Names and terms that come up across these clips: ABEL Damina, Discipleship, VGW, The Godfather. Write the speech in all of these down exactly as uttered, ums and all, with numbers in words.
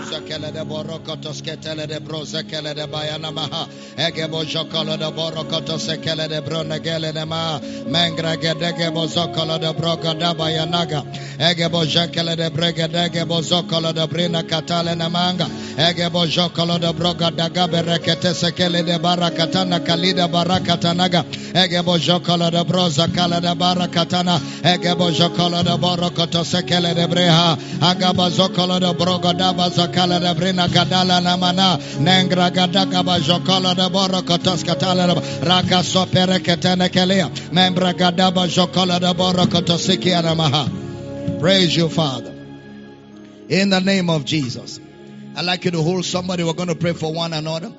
Brozakele de Borokotos Ketele de Brozakele de Bayanamaha, Egebo Jokolo de Borokotos Ekele de Bronegele de Ma, Mengrege Degebo Zokolo de Broga da Bayanaga, Egebo Jekele de Brege Degebo Zokolo de Brina Catale de Manga, Egebo Jokolo de Broga da Gaberekete Sekele de Barakatana Kalida Barakatanaga, Egebo Jokolo de Brozakala de Barakatana, Egebo Jokolo de Borokotos Ekele de Breha, Agaba Zokolo de Brogodaba Zakala de Brina Gadala Namana, Nengra Gadagaba Jokolo de Borokotos Catala, Raka Sopere Ketenekelea, Membra Gadaba Jokolo de Borokotosiki Anamaha. Praise you, Father. In the name of Jesus. I'd like you to hold somebody. We're going to pray for one another.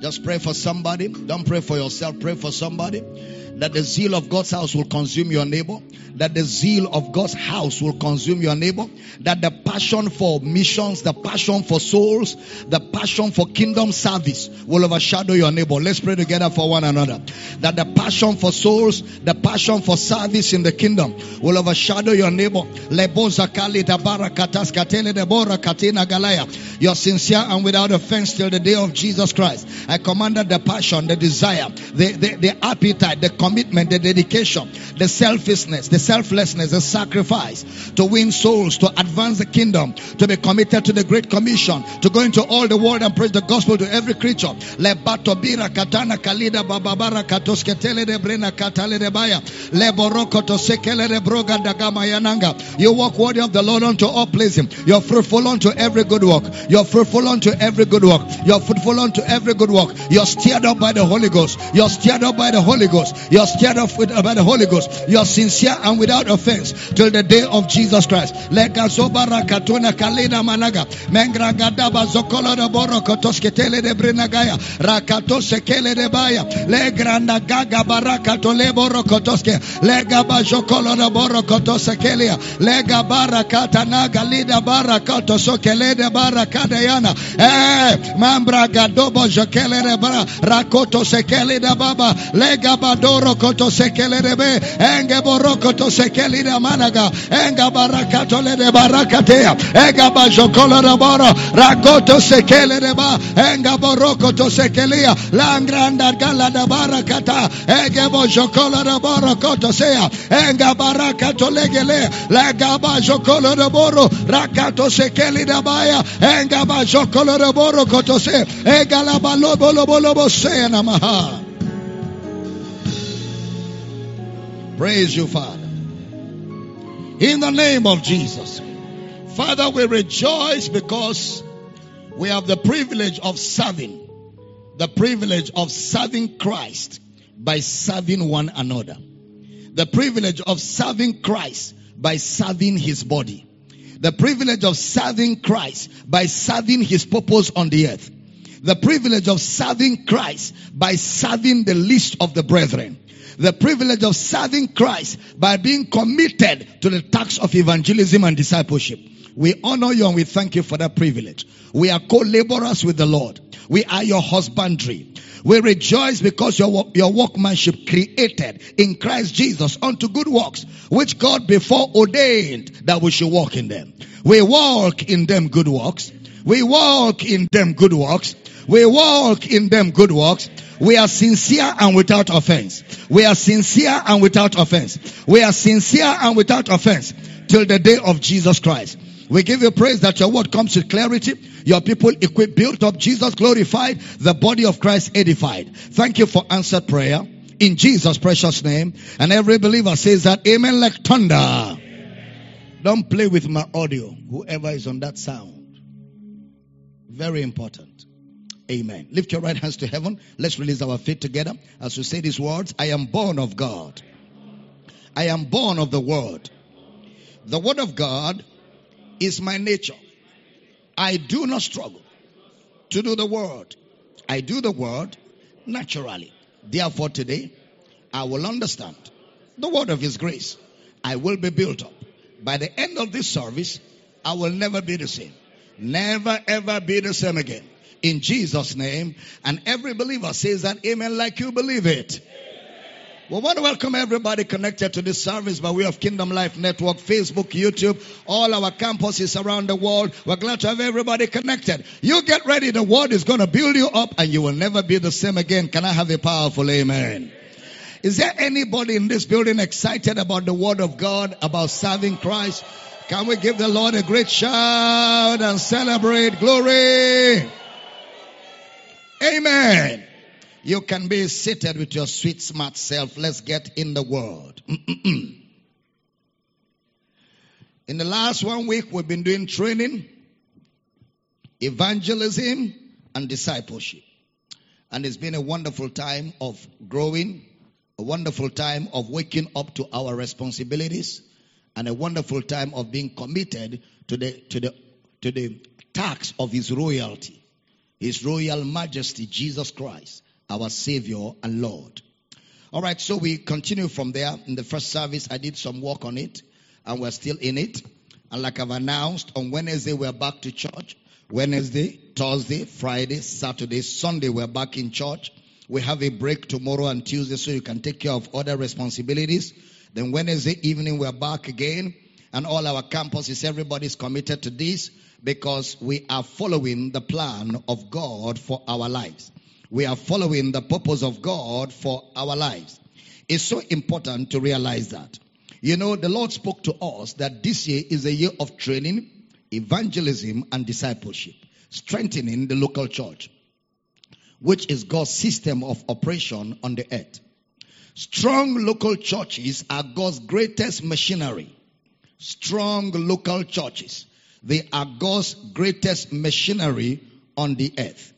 Just pray for somebody. Don't pray for yourself. Pray for somebody. That the zeal of God's house will consume your neighbor. That the zeal of God's house will consume your neighbor. That the passion for missions, the passion for souls, the passion for kingdom service will overshadow your neighbor. Let's pray together for one another. That the passion for souls, the passion for service in the kingdom will overshadow your neighbor. You're sincere and without offense till the day of Jesus Christ. I command that the passion, the desire, the, the, the appetite, the commitment, the dedication, the selfishness, the selflessness, the sacrifice to win souls, to advance the kingdom, to be committed to the Great Commission, to go into all the world and preach the gospel to every creature. You walk worthy of the Lord unto all pleasing. You're fruitful unto every good work. You're fruitful unto every good work. You're fruitful unto every good work. You're stirred up by the Holy Ghost. You're stirred up by the Holy Ghost. You're stirred up with, by the Holy Ghost. You're sincere and without offense till the day of Jesus Christ. Enga Praise you, Father. In the name of Jesus. Father, we rejoice because we have the privilege of serving. The privilege of serving Christ by serving one another. The privilege of serving Christ by serving his body. The privilege of serving Christ by serving his purpose on the earth. The privilege of serving Christ by serving the least of the brethren. The privilege of serving Christ by being committed to the task of evangelism and discipleship. We honor you and we thank you for that privilege. We are co-laborers with the Lord. We are your husbandry. We rejoice because your, your workmanship created in Christ Jesus unto good works, which God before ordained that we should walk in them. We walk in them good works. We walk in them good works. We walk in them good works. We are sincere and without offense. We are sincere and without offense. We are sincere and without offense till the day of Jesus Christ. We give you praise that your word comes with clarity. Your people equipped, built up, Jesus glorified, the body of Christ edified. Thank you for answered prayer in Jesus' precious name. And every believer says that amen like thunder. Amen. Don't play with my audio, whoever is on that sound. Very important. Amen. Lift your right hands to heaven. Let's release our faith together as we say these words. I am born of God. I am born of the Word. The Word of God is my nature. I do not struggle to do the Word. I do the Word naturally. Therefore today, I will understand the Word of His grace. I will be built up. By the end of this service, I will never be the same. Never ever be the same again. In Jesus' name, and every believer says that amen like you believe it. Amen. We want to welcome everybody connected to this service by way of Kingdom Life Network, Facebook, YouTube, all our campuses around the world. We're glad to have everybody connected. You get ready. The word is going to build you up and you will never be the same again. Can I have a powerful amen? Is there anybody in this building excited about the word of God, about serving Christ? Can we give the Lord a great shout and celebrate glory? Amen. You can be seated with your sweet, smart self. Let's get in the word. In the last one week, we've been doing training, evangelism, and discipleship. And it's been a wonderful time of growing, a wonderful time of waking up to our responsibilities, and a wonderful time of being committed to the, to the, to the task of His royalty, His royal majesty, Jesus Christ, our Savior and Lord. All right, so we continue from there. In the first service, I did some work on it, and we're still in it. And like I've announced, on Wednesday, we're back to church. Wednesday, Thursday, Friday, Saturday, Sunday, we're back in church. We have a break tomorrow and Tuesday, so you can take care of other responsibilities. Then Wednesday evening, we're back again. And all our campuses, everybody's committed to this because we are following the plan of God for our lives. We are following the purpose of God for our lives. It's so important to realize that. You know, the Lord spoke to us that this year is a year of training, evangelism, and discipleship, strengthening the local church, which is God's system of operation on the earth. Strong local churches are God's greatest machinery. Strong local churches, they are God's greatest machinery on the earth.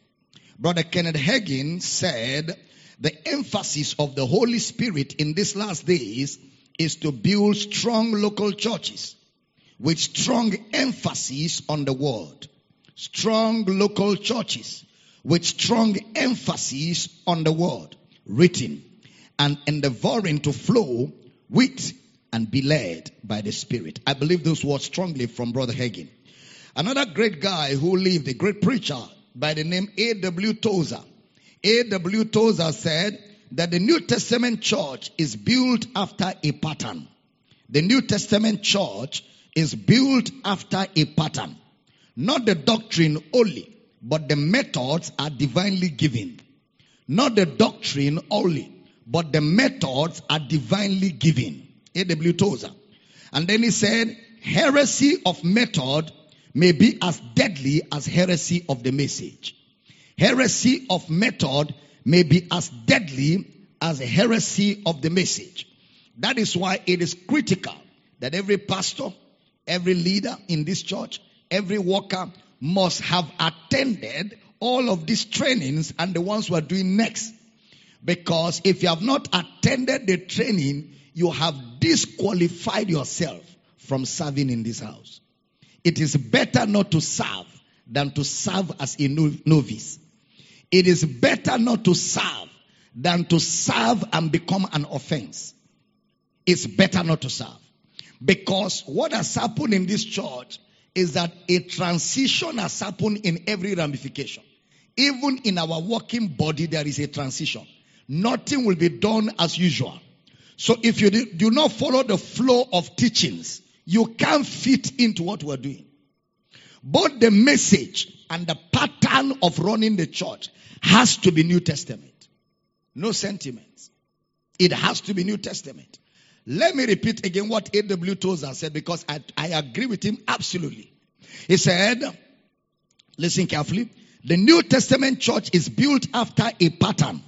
Brother Kenneth Hagin said, the emphasis of the Holy Spirit in these last days is to build strong local churches with strong emphasis on the word. Strong local churches with strong emphasis on the word written and endeavoring to flow with and be led by the Spirit. I believe those words strongly from Brother Hagin. Another great guy who lived, a great preacher, by the name A W Tozer. A W Tozer said that the New Testament church is built after a pattern. The New Testament church is built after a pattern. Not the doctrine only, but the methods are divinely given. Not the doctrine only, but the methods are divinely given. A W Tozer. And then he said, heresy of method may be as deadly as heresy of the message. Heresy of method may be as deadly as heresy of the message. That is why it is critical that every pastor, every leader in this church, every worker must have attended all of these trainings and the ones we are doing next. Because if you have not attended the training, you have disqualified yourself from serving in this house. It is better not to serve than to serve as a novice. It is better not to serve than to serve and become an offense. It's better not to serve. Because what has happened in this church is that a transition has happened in every ramification. Even in our working body, there is a transition. Nothing will be done as usual. So if you do not follow the flow of teachings, you can't fit into what we're doing. Both the message and the pattern of running the church has to be New Testament. No sentiments. It has to be New Testament. Let me repeat again what A W Tozer said because I, I agree with him absolutely. He said, listen carefully, the New Testament church is built after a pattern.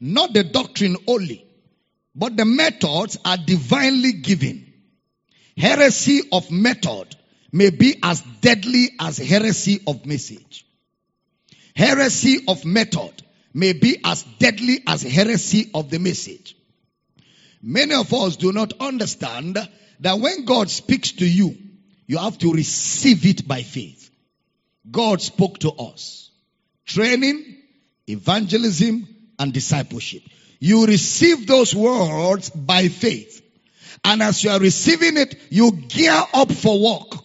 Not the doctrine only, but the methods are divinely given. Heresy of method may be as deadly as heresy of message. Heresy of method may be as deadly as heresy of the message. Many of us do not understand that when God speaks to you, you have to receive it by faith. God spoke to us. Training, evangelism, and discipleship. You receive those words by faith. And as you are receiving it, you gear up for work.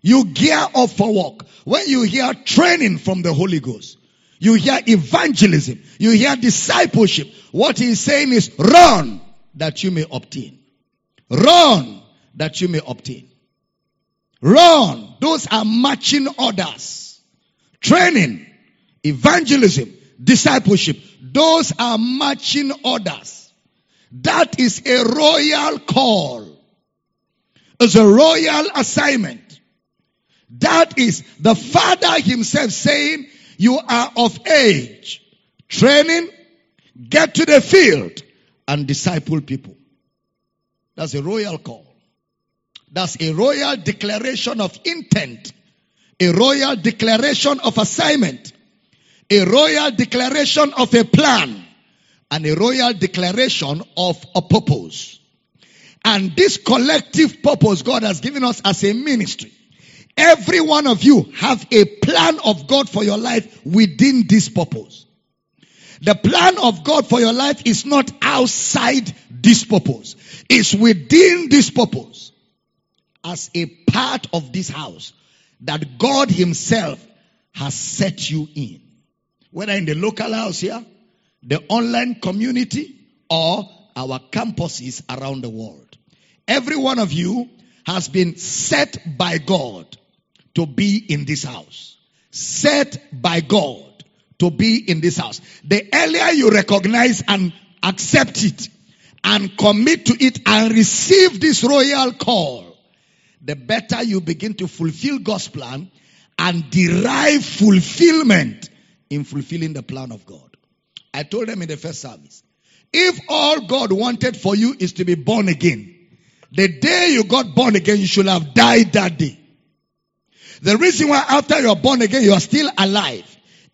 You gear up for work. When you hear training from the Holy Ghost, You hear evangelism. You hear discipleship. What he's saying is, run that you may obtain. Run that you may obtain. Run. Those are marching orders. Training, evangelism, discipleship. Those are marching orders. That is a royal call. It's a royal assignment. That is the Father himself saying, you are of age. Training, get to the field and disciple people. That's a royal call. That's a royal declaration of intent. A royal declaration of assignment. A royal declaration of a plan. And a royal declaration of a purpose. And this collective purpose God has given us as a ministry. Every one of you have a plan of God for your life within this purpose. The plan of God for your life is not outside this purpose. It's within this purpose. As a part of this house that God himself has set you in. Whether in the local house here, the online community, or our campuses around the world. Every one of you has been set by God to be in this house. Set by God to be in this house. The earlier you recognize and accept it and commit to it and receive this royal call, the better you begin to fulfill God's plan and derive fulfillment in fulfilling the plan of God. I told them in the first service, if all God wanted for you is to be born again, the day you got born again, you should have died that day. The reason why after you are born again, you are still alive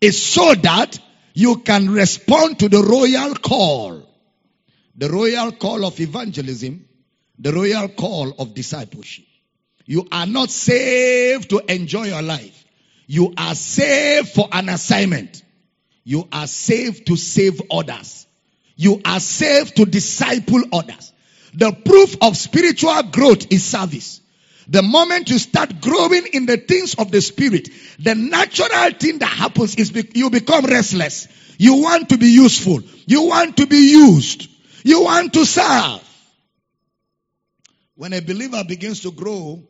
is so that you can respond to the royal call. The royal call of evangelism, the royal call of discipleship. You are not saved to enjoy your life. You are saved for an assignment. You are saved to save others. You are saved to disciple others. The proof of spiritual growth is service. The moment you start growing in the things of the spirit, the natural thing that happens is be- you become restless. You want to be useful. You want to be used. You want to serve. When a believer begins to grow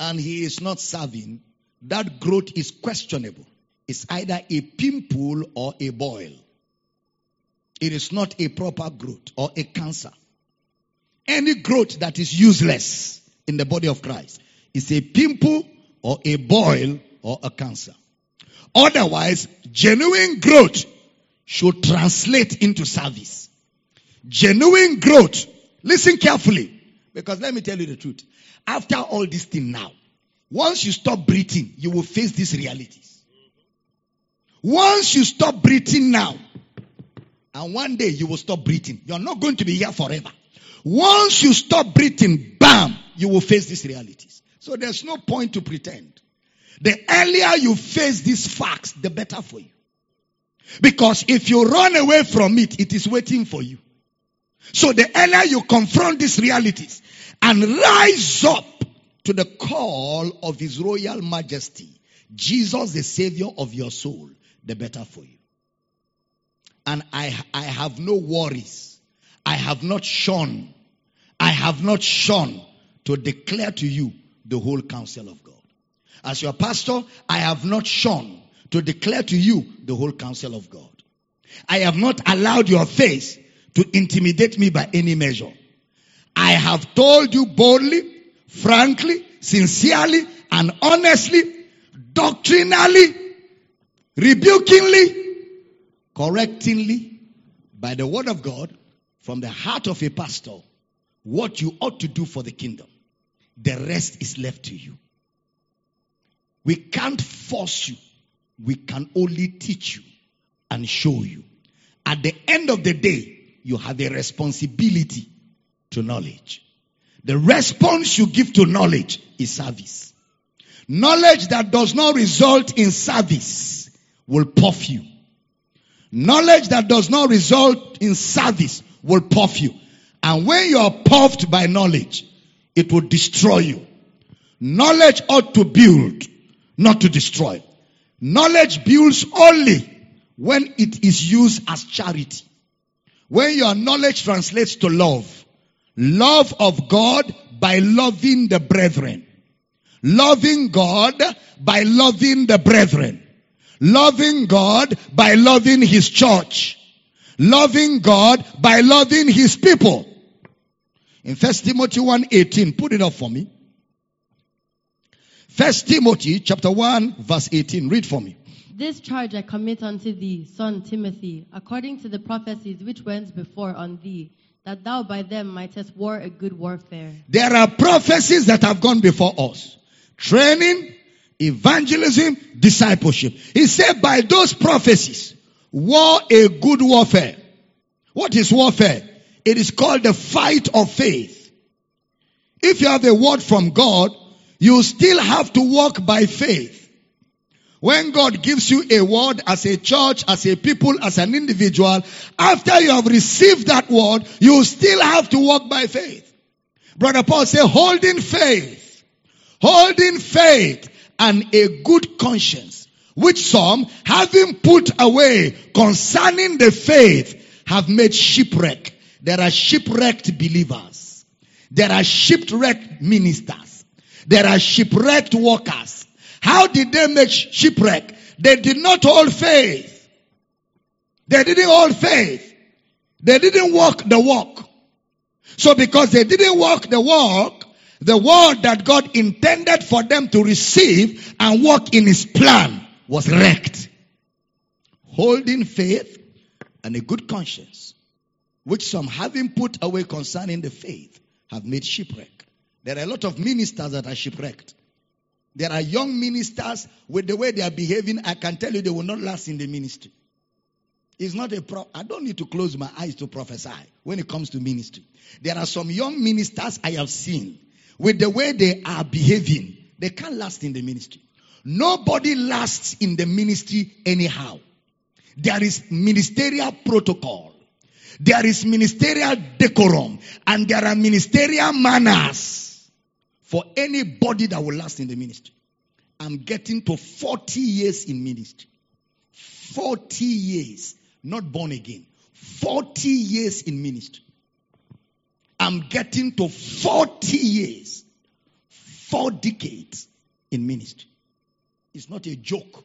and he is not serving, that growth is questionable. It's either a pimple or a boil. It is not a proper growth or a cancer. Any growth that is useless in the body of Christ is a pimple or a boil or a cancer. Otherwise, genuine growth should translate into service. Genuine growth. Listen carefully, because let me tell you the truth. After all this thing now, once you stop breathing, you will face these realities. Once you stop breathing now, and one day you will stop breathing. You are not going to be here forever. Once you stop breathing, bam, you will face these realities. So there's no point to pretend. The earlier you face these facts, the better for you. Because if you run away from it, it is waiting for you. So the earlier you confront these realities and rise up to the call of His Royal Majesty, Jesus the Savior of your soul, the better for you. And I, I have no worries. I have not shone. I have not shone to declare to you the whole counsel of God. As your pastor, I have not shone to declare to you the whole counsel of God. I have not allowed your face to intimidate me by any measure. I have told you boldly, frankly, sincerely, and honestly, doctrinally, rebukingly, correctingly, by the word of God, from the heart of a pastor, what you ought to do for the kingdom. The rest is left to you. We can't force you. We can only teach you and show you. At the end of the day, you have a responsibility to knowledge. The response you give to knowledge is service. Knowledge that does not result in service will puff you. Knowledge that does not result in service will puff you. And when you are puffed by knowledge, it will destroy you. Knowledge ought to build, not to destroy. Knowledge builds only when it is used as charity. When your knowledge translates to love. Love of God by loving the brethren. Loving God by loving the brethren. Loving God by loving his church. Loving God by loving his people. In First Timothy one eighteen, put it up for me. First Timothy chapter one verse eighteen, read for me. This charge I commit unto thee, son Timothy, according to the prophecies which went before on thee, that thou by them mightest war a good warfare. There are prophecies that have gone before us. Training, evangelism, discipleship. He said by those prophecies, war a good warfare. What is warfare? It is called the fight of faith. If you have a word from God, you still have to walk by faith. When God gives you a word as a church, as a people, as an individual, after you have received that word, you still have to walk by faith. Brother Paul said, holding faith, holding faith and a good conscience, which some, having put away concerning the faith, have made shipwreck. There are shipwrecked believers. There are shipwrecked ministers. There are shipwrecked workers. How did they make shipwreck? They did not hold faith. They didn't hold faith. They didn't walk the walk. So because they didn't walk the walk, the word that God intended for them to receive and walk in his plan was wrecked. Holding faith and a good conscience, which some having put away concerning the faith, have made shipwreck. There are a lot of ministers that are shipwrecked. There are young ministers, with the way they are behaving, I can tell you they will not last in the ministry. It's not a pro- I don't need to close my eyes to prophesy when it comes to ministry. There are some young ministers I have seen, with the way they are behaving, they can't last in the ministry. Nobody lasts in the ministry anyhow. There is ministerial protocol. There is ministerial decorum. And there are ministerial manners for anybody that will last in the ministry. I'm getting to forty years in ministry. forty years. Not born again. forty years in ministry. I'm getting to forty years. Four decades in ministry. It's not a joke.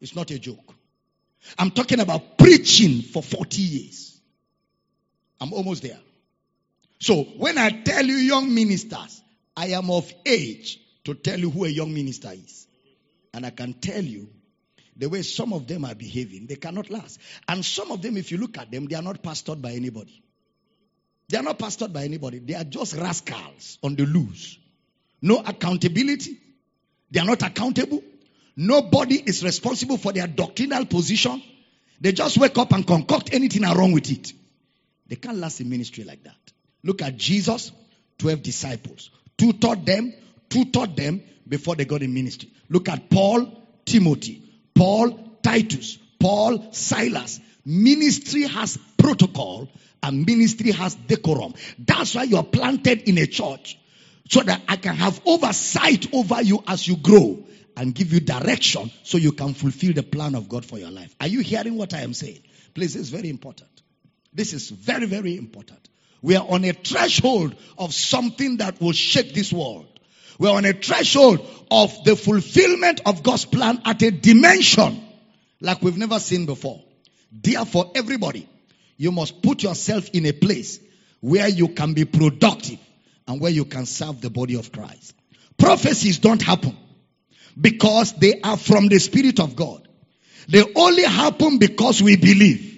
It's not a joke. I'm talking about preaching for forty years. I'm almost there. So when I tell you young ministers, I am of age to tell you who a young minister is. And I can tell you the way some of them are behaving, they cannot last. And some of them, if you look at them, they are not pastored by anybody. They are not pastored by anybody. They are just rascals on the loose. No accountability. They are not accountable. Nobody is responsible for their doctrinal position. They just wake up and concoct anything wrong with it. They can't last in ministry like that. Look at Jesus, twelve disciples. Two taught them, two taught them before they got in ministry. Look at Paul, Timothy, Paul, Titus, Paul, Silas. Ministry has protocol and ministry has decorum. That's why you are planted in a church, so that I can have oversight over you as you grow and give you direction so you can fulfill the plan of God for your life. Are you hearing what I am saying? Please, this is very important. This is very, very important. We are on a threshold of something that will shake this world. We are on a threshold of the fulfillment of God's plan at a dimension like we've never seen before. Therefore, everybody, you must put yourself in a place where you can be productive and where you can serve the body of Christ. Prophecies don't happen because they are from the Spirit of God. They only happen because we believe.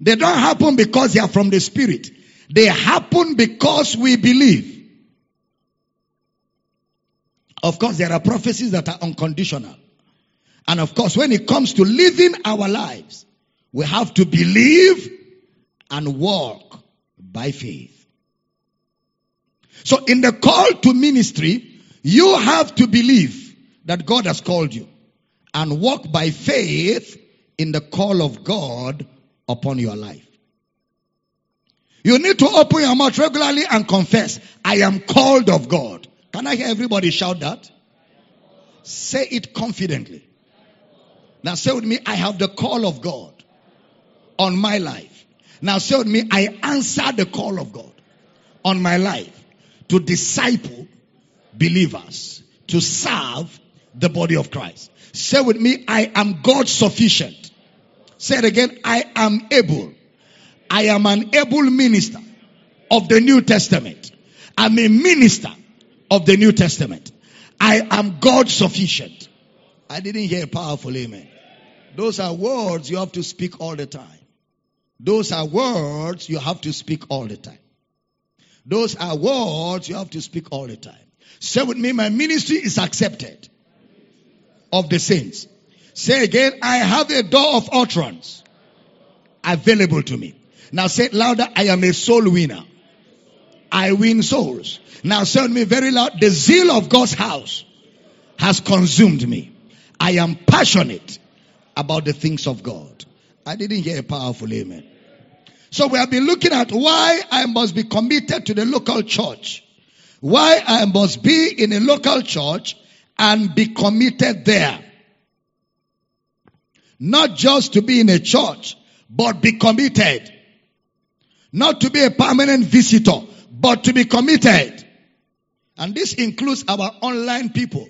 They don't happen because they are from the Spirit. They happen because we believe. Of course, there are prophecies that are unconditional. And of course, when it comes to living our lives, we have to believe and walk by faith. So in the call to ministry, you have to believe that God has called you and walk by faith in the call of God upon your life. You need to open your mouth regularly and confess, I am called of God. Can I hear everybody shout that? Say it confidently. Now say with me, I have the call of God on my life. Now say with me, I answer the call of God on my life to disciple believers, to serve the body of Christ. Say with me, I am God sufficient. Say it again, I am able. I am an able minister of the New Testament. I'm a minister of the New Testament. I am God sufficient. I didn't hear a powerful amen. Those are words you have to speak all the time. Those are words you have to speak all the time. Those are words you have to speak all the time. Say with me, my ministry is accepted of the saints. Say again, I have a door of utterance available to me. Now say louder, I am a soul winner. I win souls. Now say with me very loud, the zeal of God's house has consumed me. I am passionate about the things of God. I didn't hear a powerful amen. So we have been looking at why I must be committed to the local church. Why I must be in a local church and be committed there. Not just to be in a church, but be committed. Not to be a permanent visitor, but to be committed. And this includes our online people.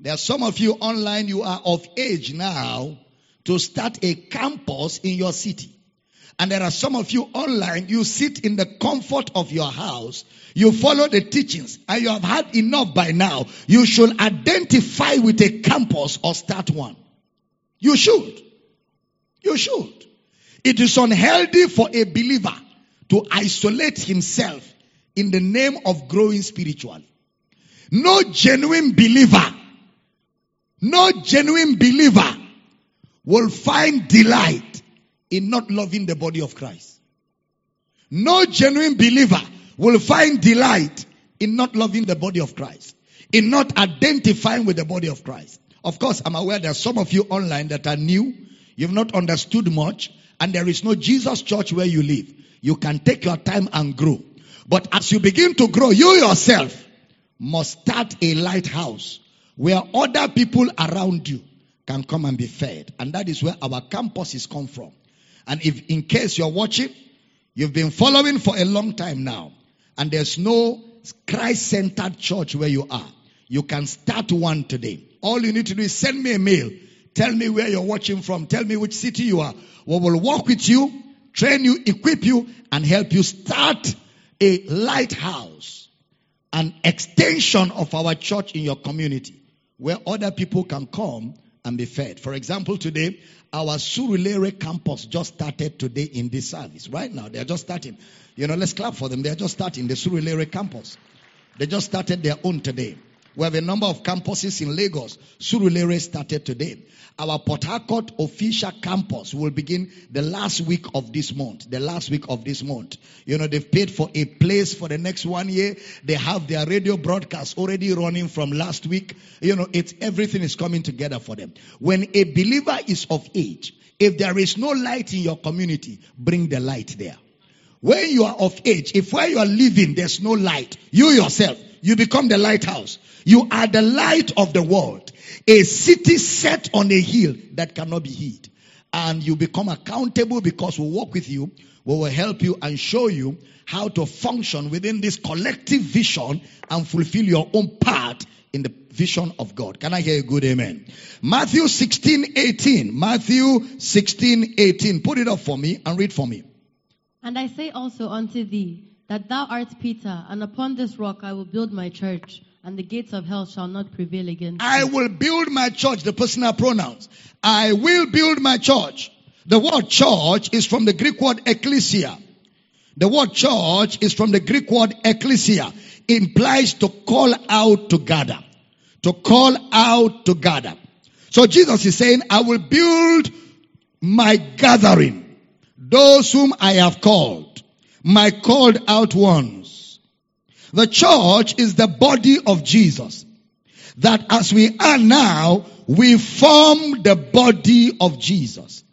There are some of you online, you are of age now to start a campus in your city. And there are some of you online, you sit in the comfort of your house, you follow the teachings, and you have had enough by now. You should identify with a campus or start one. You should. You should. It is unhealthy for a believer to isolate himself in the name of growing spiritually. No genuine believer, no genuine believer will find delight in not loving the body of Christ. No genuine believer will find delight in not loving the body of Christ, in not identifying with the body of Christ. Of course, I'm aware there are some of you online that are new, you've not understood much, and there is no Jesus church where you live. You can take your time and grow. But as you begin to grow, you yourself must start a lighthouse where other people around you can come and be fed. And that is where our campuses come from. And if in case you're watching, you've been following for a long time now, and there's no Christ-centered church where you are, you can start one today. All you need to do is send me a mail. Tell me where you're watching from. Tell me which city you are. We will walk with you, train you, equip you, and help you start a lighthouse, an extension of our church in your community where other people can come and be fed. For example, today, our Surulere campus just started today in this service. Right now, they're just starting. You know, let's clap for them. They're just starting the Surulere campus. They just started their own today. We have a number of campuses in Lagos. Surulere started today. Our Port Harcourt official campus will begin the last week of this month. The last week of this month. You know, they've paid for a place for the next one year. They have their radio broadcast already running from last week. You know, it's everything is coming together for them. When a believer is of age, if there is no light in your community, bring the light there. When you are of age, if where you are living there's no light, you yourself, you become the lighthouse. You are the light of the world. A city set on a hill that cannot be hid. And you become accountable because we walk with you. We will help you and show you how to function within this collective vision and fulfill your own part in the vision of God. Can I hear a good amen? Matthew sixteen eighteen. Matthew sixteen eighteen. Put it up for me and read for me. And I say also unto thee, that thou art Peter, and upon this rock I will build my church, and the gates of hell shall not prevail against it. I will build my church, the personal pronouns. I will build my church. The word church is from the Greek word ecclesia. The word church is from the Greek word ecclesia. It implies to call out to gather. To call out to gather. So Jesus is saying, I will build my gathering. Those whom I have called. My called out ones. The church is the body of Jesus. That as we are now, we form the body of Jesus.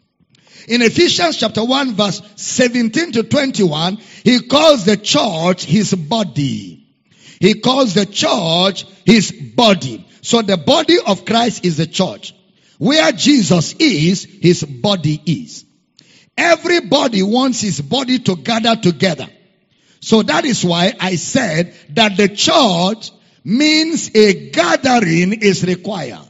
In Ephesians chapter one verse seventeen to twenty-one, he calls the church his body. He calls the church his body. So the body of Christ is the church. Where Jesus is, his body is. Everybody wants his body to gather together. So that is why I said that the church means a gathering is required.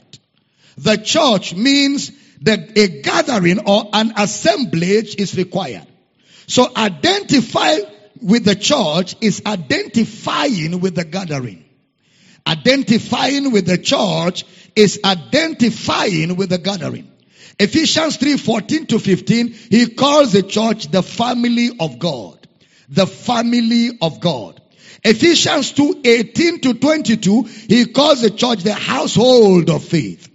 The church means that a gathering or an assemblage is required. So identify with the church is identifying with the gathering. Identifying with the church is identifying with the gathering. Ephesians three fourteen to fifteen, he calls the church the family of God. The family of God. Ephesians two eighteen to twenty-two, he calls the church the household of faith.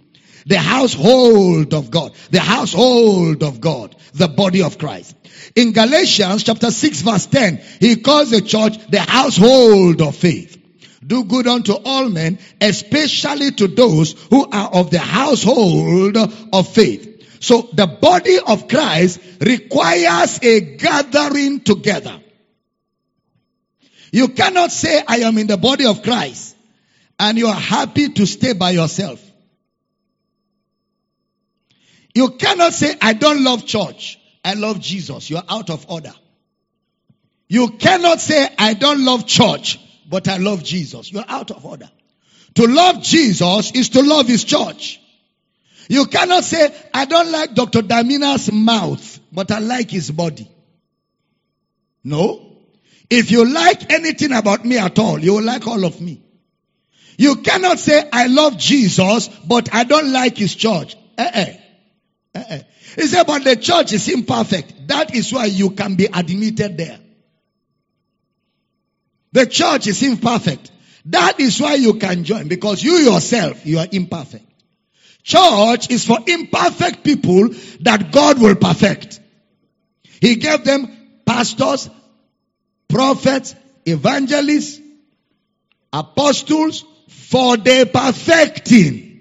The household of God. The household of God. The body of Christ. In Galatians chapter six verse ten, he calls the church the household of faith. Do good unto all men, especially to those who are of the household of faith. So the body of Christ requires a gathering together. You cannot say, I am in the body of Christ, and you are happy to stay by yourself. You cannot say, I don't love church. I love Jesus. You are out of order. You cannot say, I don't love church, but I love Jesus. You are out of order. To love Jesus is to love his church. You cannot say, I don't like Doctor Damina's mouth, but I like his body. No. If you like anything about me at all, you will like all of me. You cannot say, I love Jesus, but I don't like his church. Eh-eh. Uh-uh. He said, but the church is imperfect. That is why you can be admitted there. The church is imperfect. That is why you can join. Because you yourself, you are imperfect. Church is for imperfect people that God will perfect. He gave them pastors, prophets, evangelists, apostles for their perfecting.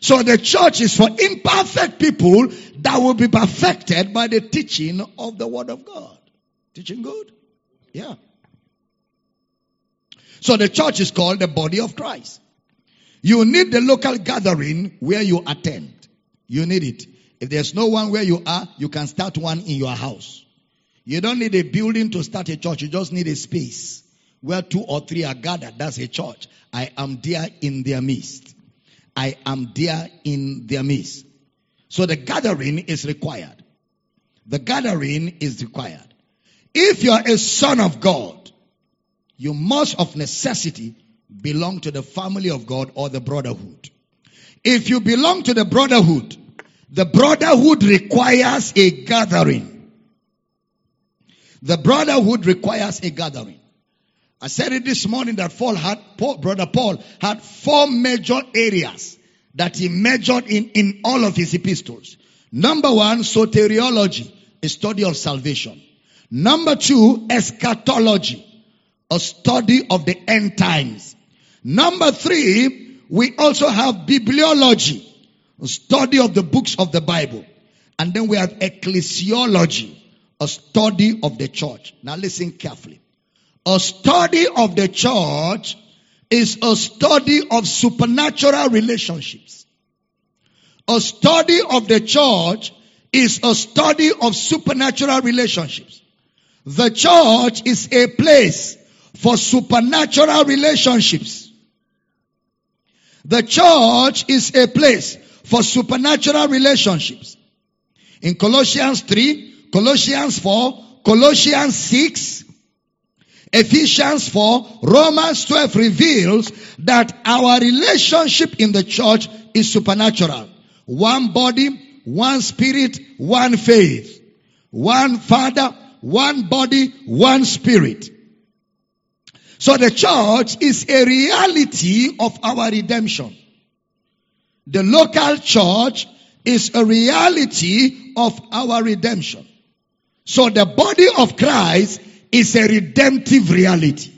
So the church is for imperfect people that will be perfected by the teaching of the word of God. Teaching good? Yeah. So the church is called the body of Christ. You need the local gathering where you attend. You need it. If there's no one where you are, you can start one in your house. You don't need a building to start a church. You just need a space where two or three are gathered. That's a church. I am there in their midst. I am there in their midst. So the gathering is required. The gathering is required. If you are a son of God, you must of necessity belong to the family of God or the brotherhood. If you belong to the brotherhood, the brotherhood requires a gathering. The brotherhood requires a gathering. I said it this morning that Paul had, Paul, Brother Paul had four major areas that he measured in, in all of his epistles. Number one, soteriology, a study of salvation. Number two, eschatology, a study of the end times. Number three, we also have bibliology, a study of the books of the Bible. And then we have ecclesiology, a study of the church. Now listen carefully. A study of the church is a study of supernatural relationships. A study of the church is a study of supernatural relationships. The church is a place for supernatural relationships. The church is a place for supernatural relationships. In Colossians three, Colossians four, Colossians six, Ephesians four, Romans twelve reveals that our relationship in the church is supernatural. One body, one spirit, one faith. One Father, one body, one spirit. So the church is a reality of our redemption. The local church is a reality of our redemption. So the body of Christ is a redemptive reality.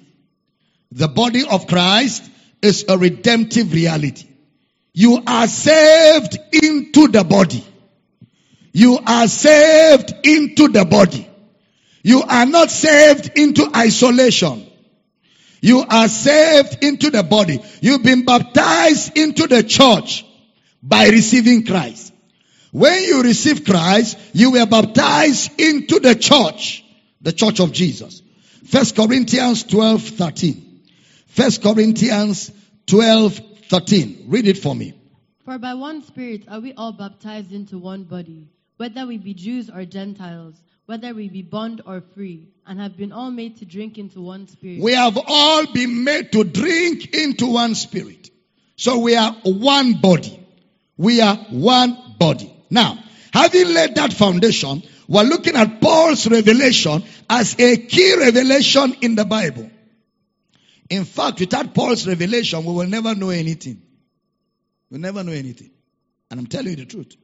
The body of Christ is a redemptive reality. You are saved into the body. You are saved into the body. You are not saved into isolation. You are saved into the body. You've been baptized into the church. by receiving Christ. When you receive Christ, you were baptized into the church, the church of Jesus. First Corinthians twelve thirteen. First Corinthians twelve thirteen. Read it for me. For by one Spirit are we all baptized into one body, whether we be Jews or Gentiles, whether we be bond or free, and have been all made to drink into one Spirit. We have all been made to drink into one Spirit. So we are one body. We are one body. Now, having laid that foundation, we're looking at Paul's revelation as a key revelation in the Bible. In fact, without Paul's revelation, we will never know anything. We'll never know anything. And I'm telling you the truth.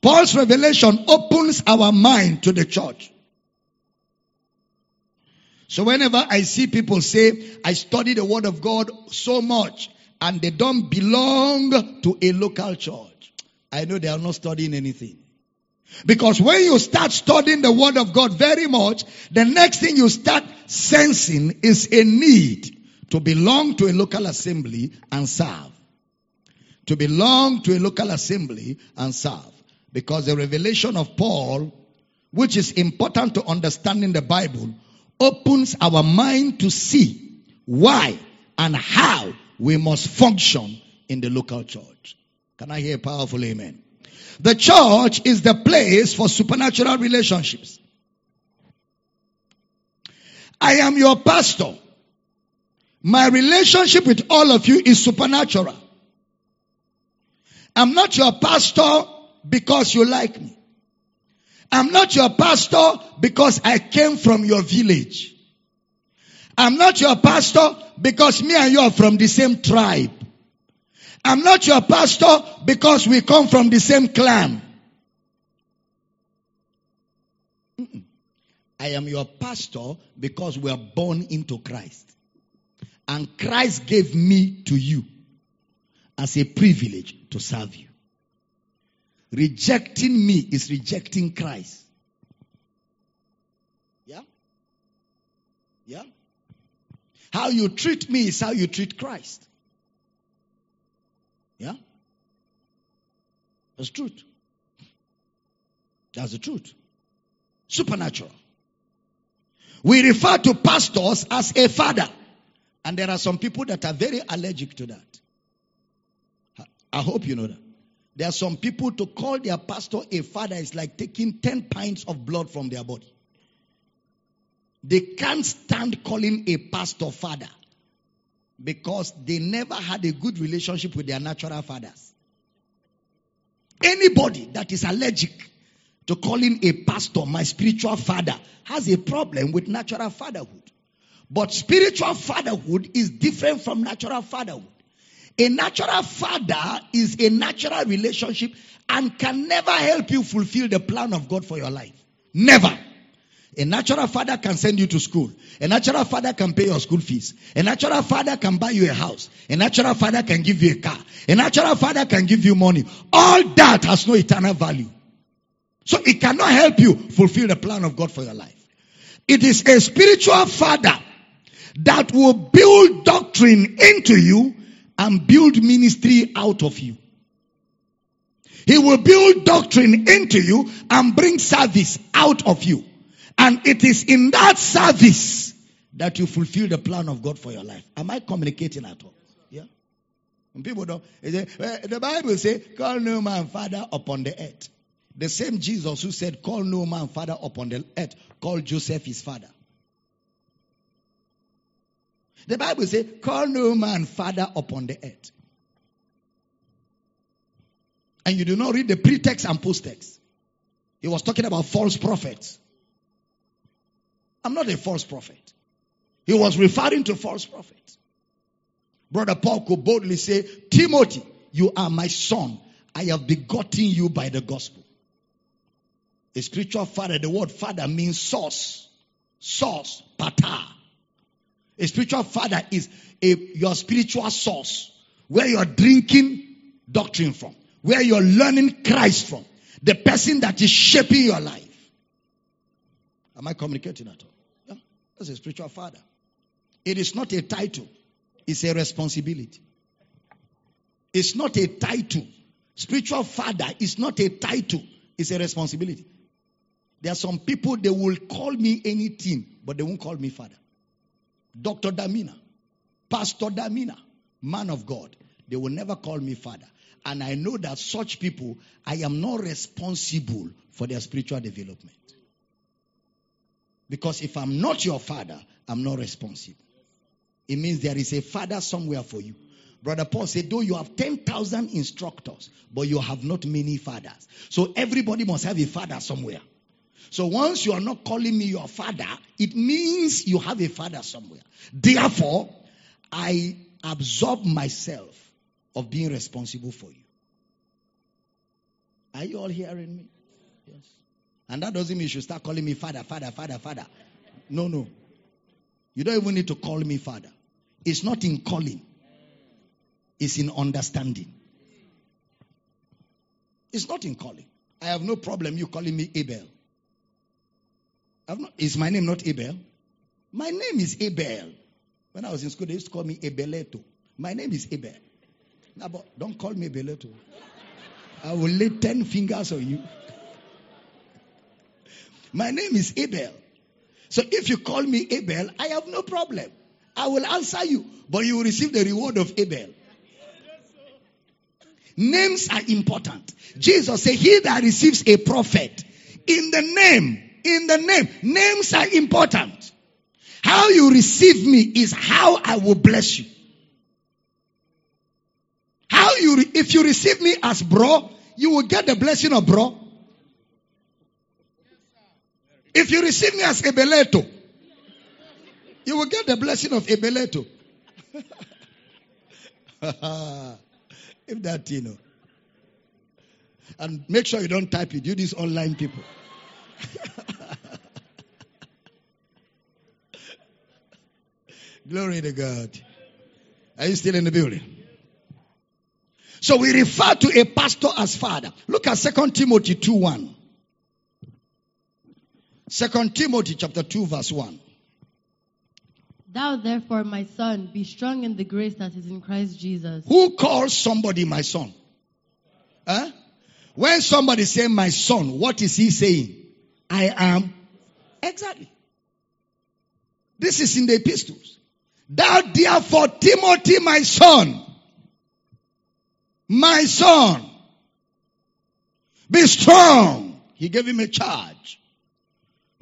Paul's revelation opens our mind to the church. So whenever I see people say, I study the word of God so much, and they don't belong to a local church, I know they are not studying anything. Because when you start studying the word of God very much, the next thing you start sensing is a need to belong to a local assembly and serve. To belong to a local assembly and serve. Because the revelation of Paul, which is important to understanding the Bible, opens our mind to see why and how we must function in the local church. Can I hear a powerful amen? The church is the place for supernatural relationships. I am your pastor. My relationship with all of you is supernatural. I'm not your pastor because you like me. I'm not your pastor because I came from your village. I'm not your pastor because me and you are from the same tribe. I'm not your pastor because we come from the same clan. Mm-mm. I am your pastor because we are born into Christ. And Christ gave me to you as a privilege to serve you. Rejecting me is rejecting Christ. Yeah? Yeah? How you treat me is how you treat Christ. Yeah? That's truth. That's the truth. Supernatural. We refer to pastors as a father. And there are some people that are very allergic to that. I hope you know that. There are some people, to call their pastor a father is like taking ten pints of blood from their body. They can't stand calling a pastor father because they never had a good relationship with their natural fathers. Anybody that is allergic to calling a pastor my spiritual father has a problem with natural fatherhood. But spiritual fatherhood is different from natural fatherhood. A natural father is a natural relationship and can never help you fulfill the plan of God for your life. Never. A natural father can send you to school. A natural father can pay your school fees. A natural father can buy you a house. A natural father can give you a car. A natural father can give you money. All that has no eternal value. So it cannot help you fulfill the plan of God for your life. It is a spiritual father that will build doctrine into you and build ministry out of you. He will build doctrine into you and bring service out of you. And it is in that service that you fulfill the plan of God for your life. Am I communicating at all? Yeah. And people don't. Say, well, the Bible says, call no man father upon the earth. The same Jesus who said, call no man father upon the earth, called Joseph his father. The Bible says, call no man father upon the earth. And you do not read the pretext and post-text. He was talking about false prophets. I'm not a false prophet. He was referring to false prophets. Brother Paul could boldly say, Timothy, you are my son. I have begotten you by the gospel. A spiritual father, the word father means source. Source, patar. A spiritual father is a, your spiritual source, where you're drinking doctrine from, where you're learning Christ from, the person that is shaping your life. Am I communicating at all? Yeah, that's a spiritual father. It is not a title. It's a responsibility. It's not a title. Spiritual father is not a title, it's a responsibility. There are some people, they will call me anything, but they won't call me father. Doctor Damina, Pastor Damina, man of God, they will never call me father. And I know that such people, I am not responsible for their spiritual development. Because if I'm not your father, I'm not responsible. It means there is a father somewhere for you. Brother Paul said, though you have ten thousand instructors, but you have not many fathers. So everybody must have a father somewhere. So once you are not calling me your father, it means you have a father somewhere. Therefore, I absorb myself of being responsible for you. Are you all hearing me? Yes. And that doesn't mean you should start calling me father, father, father, father. No, no. You don't even need to call me father. It's not in calling. It's in understanding. It's not in calling. I have no problem you calling me Abel. I've not, is my name not Abel? My name is Abel. When I was in school, they used to call me Abeleto. My name is Abel. Now, but don't call me Abeleto. I will lay ten fingers on you. My name is Abel. So if you call me Abel, I have no problem. I will answer you, but you will receive the reward of Abel. Names are important. Jesus said, he that receives a prophet in the name, in the name, names are important. How you receive me is how I will bless you. How you, re- if you receive me as bro, you will get the blessing of bro. If you receive me as Ebeleto, you will get the blessing of Ebeleto. If that, you know. And make sure you don't type it. You these online people. Glory to God. Are you still in the building? So we refer to a pastor as father. Look at Second Timothy two one. Second Timothy chapter two verse one. Thou therefore, my son, be strong in the grace that is in Christ Jesus. Who calls somebody my son? Huh? When somebody says my son, what is he saying? I am. Exactly. This is in the epistles. Thou therefore, Timothy, my son, my son, be strong. He gave him a charge.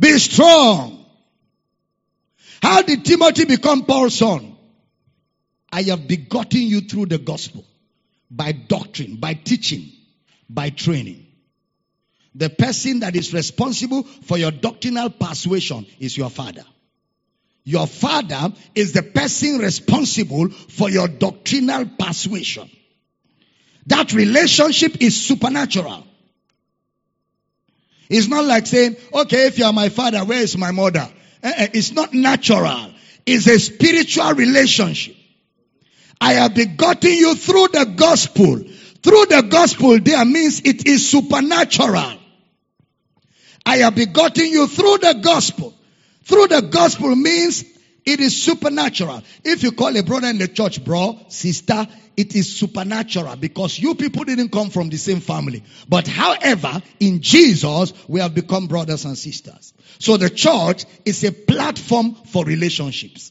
Be strong. How did Timothy become Paul's son? I have begotten you through the gospel, by doctrine, by teaching, by training. The person that is responsible for your doctrinal persuasion is your father. Your father is the person responsible for your doctrinal persuasion. That relationship is supernatural. It's not like saying, okay, if you are my father, where is my mother? Uh-uh, it's not natural. It's a spiritual relationship. I have begotten you through the gospel. Through the gospel there means it is supernatural. I have begotten you through the gospel. Through the gospel means it is supernatural. If you call a brother in the church, bro, sister, it is supernatural because you people didn't come from the same family. But however, in Jesus, we have become brothers and sisters. So the church is a platform for relationships.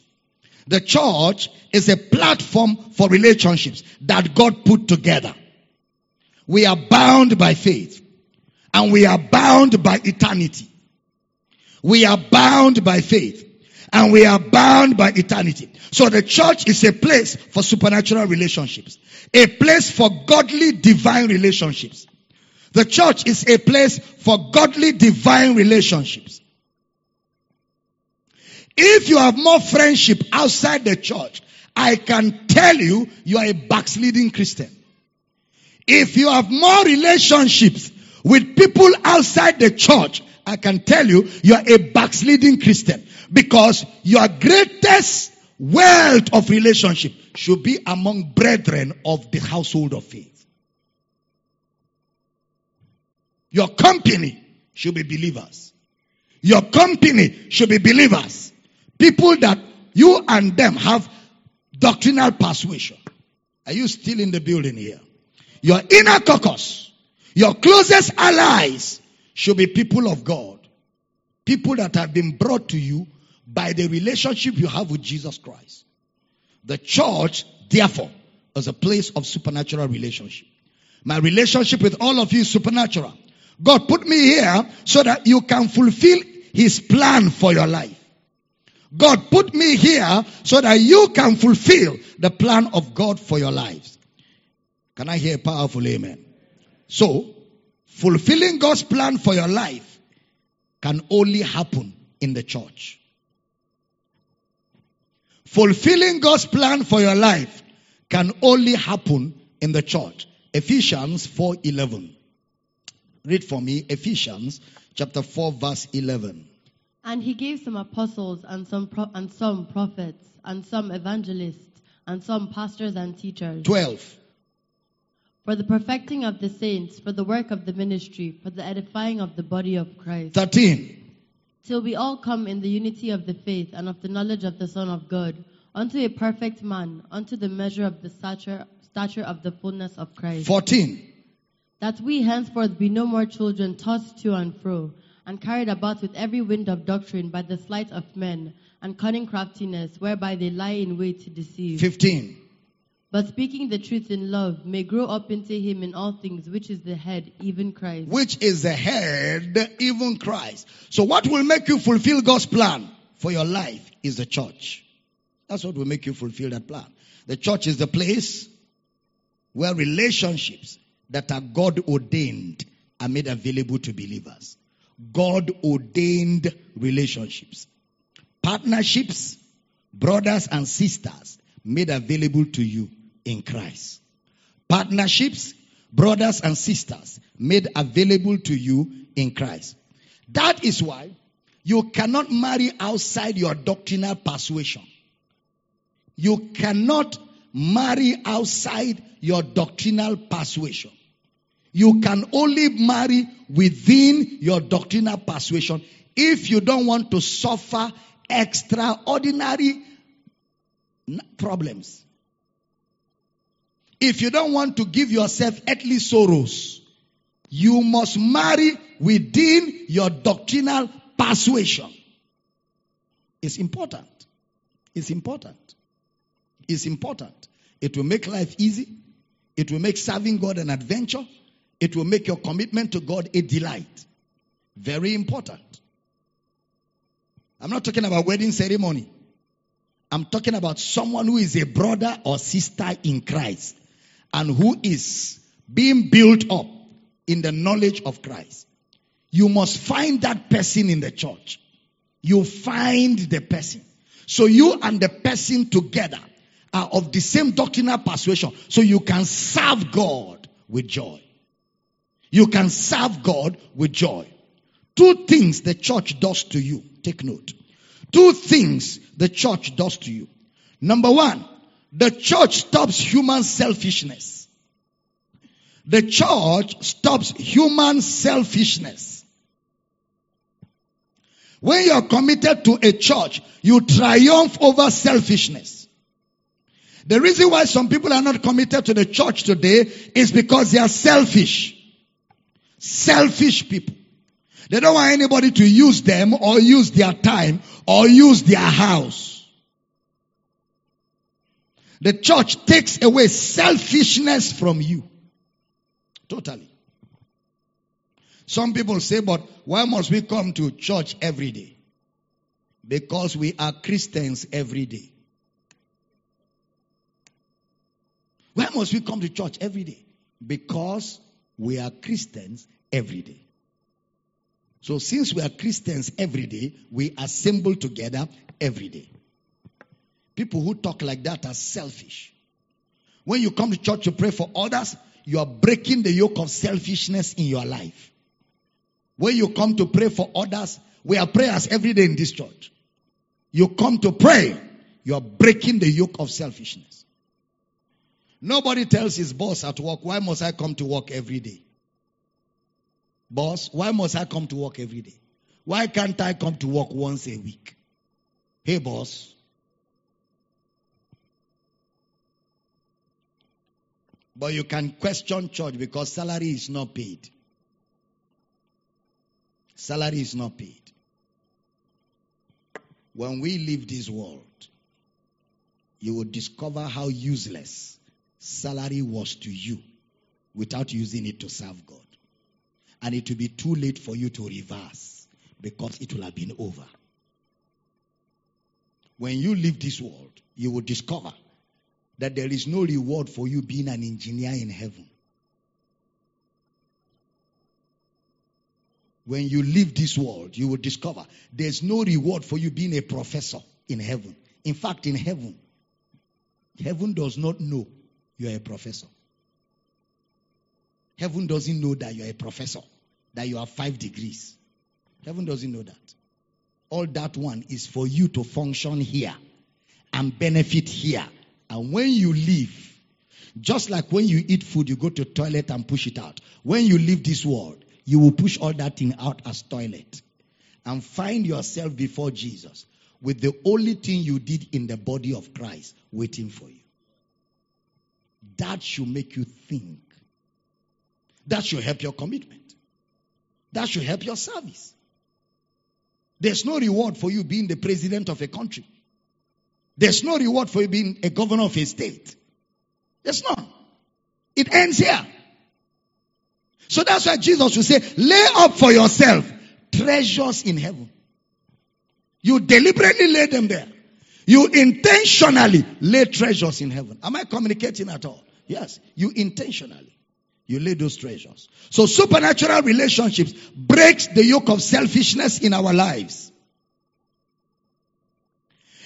The church is a platform for relationships that God put together. We are bound by faith and we are bound by eternity. We are bound by faith. And we are bound by eternity. So the church is a place for supernatural relationships. A place for godly divine relationships. The church is a place for godly divine relationships. If you have more friendship outside the church, I can tell you, you are a backsliding Christian. If you have more relationships with people outside the church, I can tell you, you are a backsliding Christian. Because your greatest wealth of relationship should be among brethren of the household of faith. Your company should be believers. Your company should be believers. People that you and them have doctrinal persuasion. Are you still in the building here? Your inner caucus, your closest allies should be people of God. People that have been brought to you by the relationship you have with Jesus Christ. The church, therefore, is a place of supernatural relationship. My relationship with all of you is supernatural. God put me here so that you can fulfill his plan for your life. God put me here so that you can fulfill the plan of God for your lives. Can I hear a powerful amen? So, fulfilling God's plan for your life can only happen in the church. Fulfilling God's plan for your life can only happen in the church. Ephesians four eleven. Read for me, Ephesians chapter four, verse eleven. And he gave some apostles and some pro- and some prophets and some evangelists and some pastors and teachers. Twelve. For the perfecting of the saints, for the work of the ministry, for the edifying of the body of Christ. Thirteen. Till we all come in the unity of the faith and of the knowledge of the Son of God, unto a perfect man, unto the measure of the stature, stature of the fullness of Christ. Fourteen. That we henceforth be no more children tossed to and fro, and carried about with every wind of doctrine by the sleight of men, and cunning craftiness, whereby they lie in wait to deceive. Fifteen. But speaking the truth in love, may grow up into him in all things, which is the head, even Christ. Which is the head, even Christ. So what will make you fulfill God's plan for your life is the church. That's what will make you fulfill that plan. The church is the place where relationships that are God-ordained are made available to believers. God-ordained relationships. Partnerships, brothers and sisters made available to you in Christ. Partnerships, brothers and sisters made available to you in Christ. That is why you cannot marry outside your doctrinal persuasion. You cannot marry outside your doctrinal persuasion. You can only marry within your doctrinal persuasion if you don't want to suffer extraordinary problems. If you don't want to give yourself earthly sorrows, you must marry within your doctrinal persuasion. It's important. It's important. It's important. It will make life easy. It will make serving God an adventure. It will make your commitment to God a delight. Very important. I'm not talking about wedding ceremony. I'm talking about someone who is a brother or sister in Christ and who is being built up in the knowledge of Christ. You must find that person in the church. You find the person. So you and the person together are of the same doctrinal persuasion. So you can serve God with joy. You can serve God with joy. Two things the church does to you. Take note. Two things the church does to you. Number one, the church stops human selfishness. The church stops human selfishness. When you're committed to a church, you triumph over selfishness. The reason why some people are not committed to the church today is because they are selfish. Selfish people. They don't want anybody to use them or use their time or use their house. The church takes away selfishness from you. Totally. Some people say, but why must we come to church every day? Because we are Christians every day. Why must we come to church every day? Because we are Christians every day. So since we are Christians every day, we assemble together every day. People who talk like that are selfish. When you come to church to pray for others, you are breaking the yoke of selfishness in your life. When you come to pray for others, we are prayers every day in this church. You come to pray, you are breaking the yoke of selfishness. Nobody tells his boss at work, why must I come to work every day? Boss, why must I come to work every day? Why can't I come to work once a week? Hey, boss. But you can question church because salary is not paid. Salary is not paid. When we leave this world, you will discover how useless salary was to you without using it to serve God. And it will be too late for you to reverse because it will have been over. When you leave this world, you will discover that there is no reward for you being an engineer in heaven. When you leave this world, you will discover there's no reward for you being a professor in heaven. In fact, in heaven, heaven does not know you are a professor. Heaven doesn't know that you are a professor, that you have five degrees. Heaven doesn't know that. All that one is for you to function here and benefit here. And when you leave, just like when you eat food, you go to the toilet and push it out. When you leave this world, you will push all that thing out as toilet and find yourself before Jesus with the only thing you did in the body of Christ waiting for you. That should make you think. That should help your commitment. That should help your service. There's no reward for you being the president of a country. There's no reward for you being a governor of a state. There's none. It ends here. So that's why Jesus will say, lay up for yourself treasures in heaven. You deliberately lay them there. You intentionally lay treasures in heaven. Am I communicating at all? Yes. You intentionally. You lay those treasures. So supernatural relationships breaks the yoke of selfishness in our lives.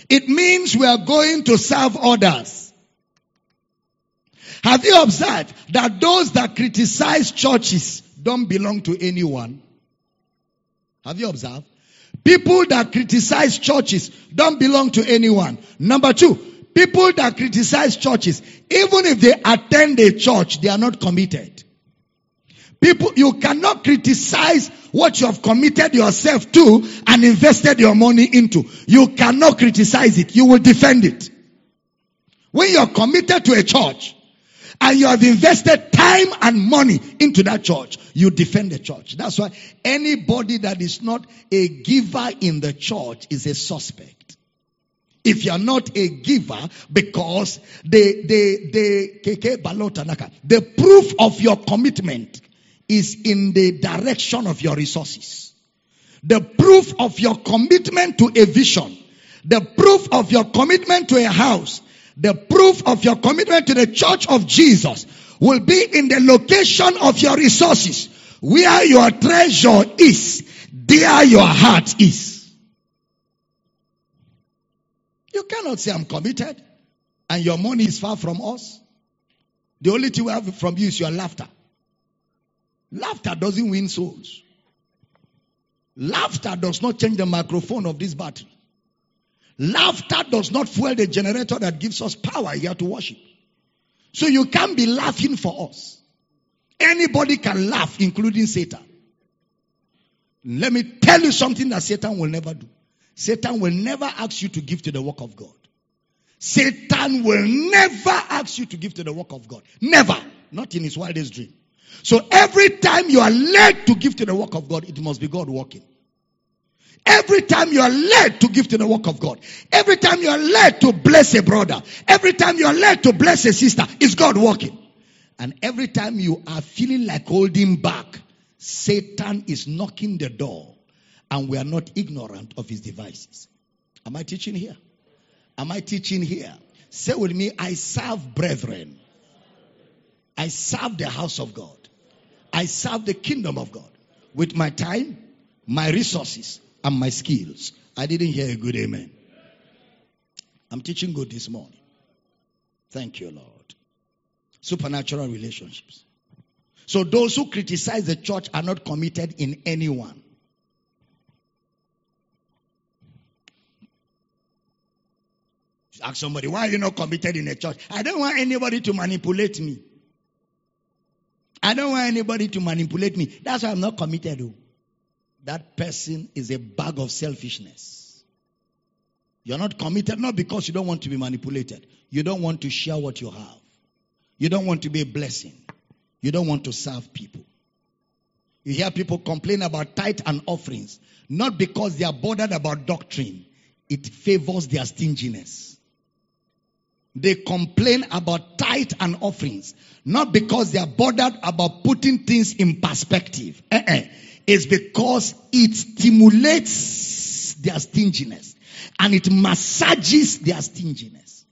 It means we are going to serve others. Have you observed that those that criticize churches don't belong to anyone? Have you observed? People that criticize churches don't belong to anyone. Number two, people that criticize churches, even if they attend a church, they are not committed. People, you cannot criticize what you have committed yourself to and invested your money into. You cannot criticize it. You will defend it. When you are committed to a church and you have invested time and money into that church, you defend the church. That's why anybody that is not a giver in the church is a suspect. If you are not a giver, because the the the the proof of your commitment is in the direction of your resources. The proof of your commitment to a vision, the proof of your commitment to a house, the proof of your commitment to the church of Jesus will be in the location of your resources. Where your treasure is, there your heart is. You cannot say I'm committed and your money is far from us. The only thing we have from you is your laughter. Laughter doesn't win souls. Laughter does not change the microphone of this battery. Laughter does not fuel the generator that gives us power here to worship. So you can't be laughing for us. Anybody can laugh, including Satan. Let me tell you something that Satan will never do. Satan will never ask you to give to the work of God. Satan will never ask you to give to the work of God. Never. Not in his wildest dream. So every time you are led to give to the work of God, it must be God working. Every time you are led to give to the work of God, every time you are led to bless a brother, every time you are led to bless a sister, it's God working. And every time you are feeling like holding back, Satan is knocking the door, and we are not ignorant of his devices. Am I teaching here? Am I teaching here? Say with me, I serve brethren. I serve the house of God. I serve the kingdom of God with my time, my resources, and my skills. I didn't hear a good amen. I'm teaching good this morning. Thank you, Lord. Supernatural relationships. So those who criticize the church are not committed in anyone. Ask somebody, why are you not committed in a church? I don't want anybody to manipulate me. I don't want anybody to manipulate me. That's why I'm not committed to. That person is a bag of selfishness. You're not committed, not because you don't want to be manipulated. You don't want to share what you have. You don't want to be a blessing. You don't want to serve people. You hear people complain about tithe and offerings, not because they are bothered about doctrine. It favors their stinginess. They complain about tithe and offerings, not because they are bothered about putting things in perspective. Uh-uh. It's because it stimulates their stinginess and it massages their stinginess.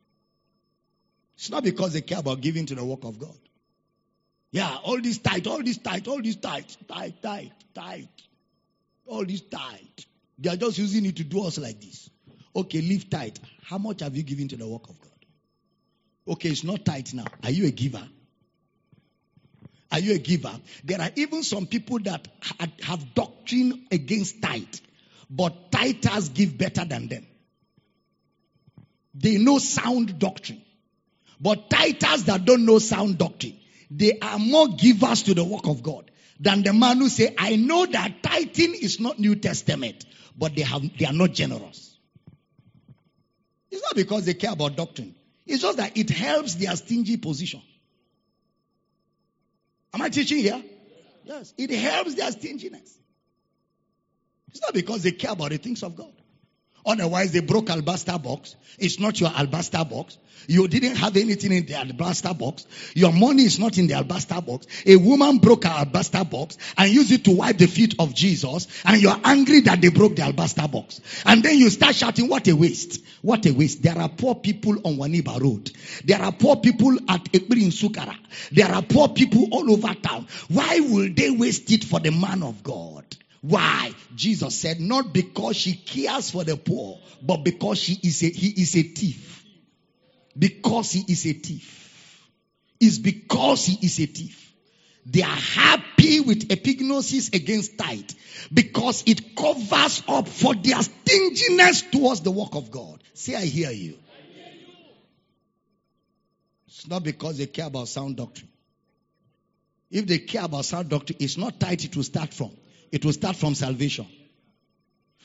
It's not because they care about giving to the work of God. Yeah, all this tithe, all this tithe, all this tithe, tithe, tithe, tithe, all this tithe. They are just using it to do us like this. Okay, leave tithe. How much have you given to the work of God? Okay, it's not tithe now. Are you a giver? Are you a giver? There are even some people that ha- have doctrine against tithe, but tithers give better than them. They know sound doctrine, but tithers that don't know sound doctrine, they are more givers to the work of God than the man who say, I know that tithing is not New Testament, but they have they are not generous. It's not because they care about doctrine. It's just that it helps their stingy position. Am I teaching here? Yes. It helps their stinginess. It's not because they care about the things of God. Otherwise, they broke alabaster box. It's not your alabaster box. You didn't have anything in the alabaster box. Your money is not in the alabaster box. A woman broke her alabaster box and used it to wipe the feet of Jesus. And you're angry that they broke the alabaster box. And then you start shouting, what a waste. What a waste. There are poor people on Waniba Road. There are poor people at Ekbiri in Sukara. There are poor people all over town. Why will they waste it for the man of God? Why? Jesus said, not because she cares for the poor, but because she is a, he is a thief. Because he is a thief. It's because he is a thief. They are happy with epignosis against tithe because it covers up for their stinginess towards the work of God. Say, I hear you. I hear you. It's not because they care about sound doctrine. If they care about sound doctrine, it's not tithe it will start from. It will start from salvation.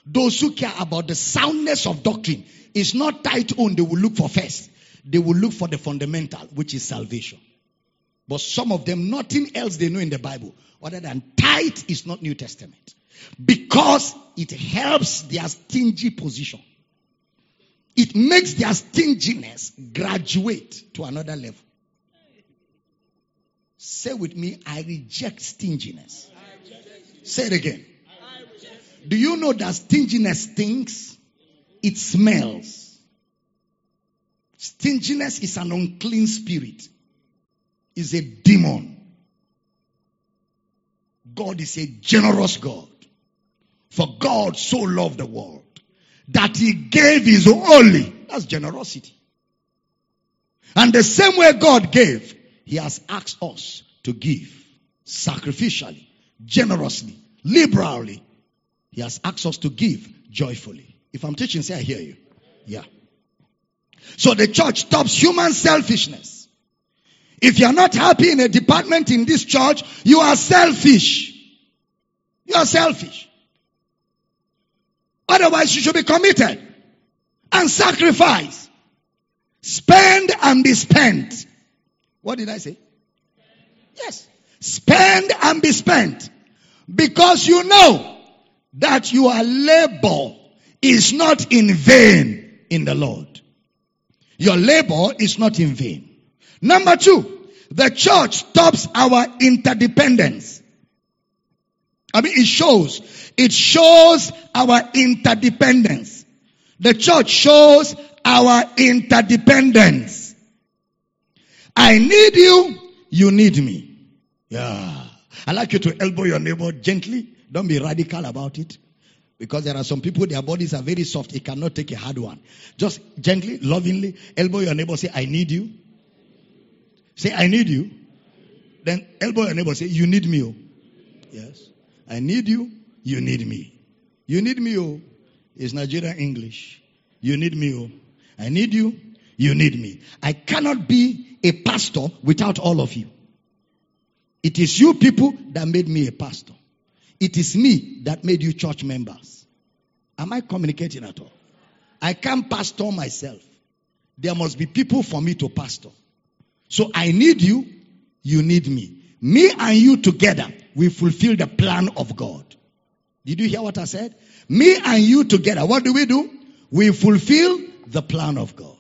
Those who care about the soundness of doctrine, it's not tithe on they will look for first. They will look for the fundamental, which is salvation. But some of them, nothing else they know in the Bible other than tithe is not New Testament. Because it helps their stingy position. It makes their stinginess graduate to another level. Say with me, I reject stinginess. Say it again. Do you know that stinginess stinks? It smells. Stinginess is an unclean spirit. It's a demon. God is a generous God. For God so loved the world that he gave his only. That's generosity. And the same way God gave, he has asked us to give sacrificially, generously, liberally. He has asked us to give joyfully. If I'm teaching, say I hear you. Yeah. So the church stops human selfishness. If you're not happy in a department in this church, you are selfish. You are selfish. Otherwise, you should be committed and sacrifice. Spend and be spent. What did I say? Yes. Spend and be spent, because you know that your labor is not in vain in the Lord. Your labor is not in vain. Number two, the church stops our interdependence. I mean, it shows, it shows our interdependence. The church shows our interdependence. I need you, you need me. Yeah. I'd like you to elbow your neighbor gently. Don't be radical about it. Because there are some people, their bodies are very soft. It cannot take a hard one. Just gently, lovingly, elbow your neighbor. Say, I need you. Say, I need you. Then elbow your neighbor. Say, you need me. Oh. Yes. I need you. You need me. You need me. Oh. It's Nigerian English. You need me. Oh. I need you. You need me. I cannot be a pastor without all of you. It is you people that made me a pastor. It is me that made you church members. Am I communicating at all? I can't pastor myself. There must be people for me to pastor. So I need you, you need me. Me and you together, we fulfill the plan of God. Did you hear what I said? Me and you together, what do we do? We fulfill the plan of God.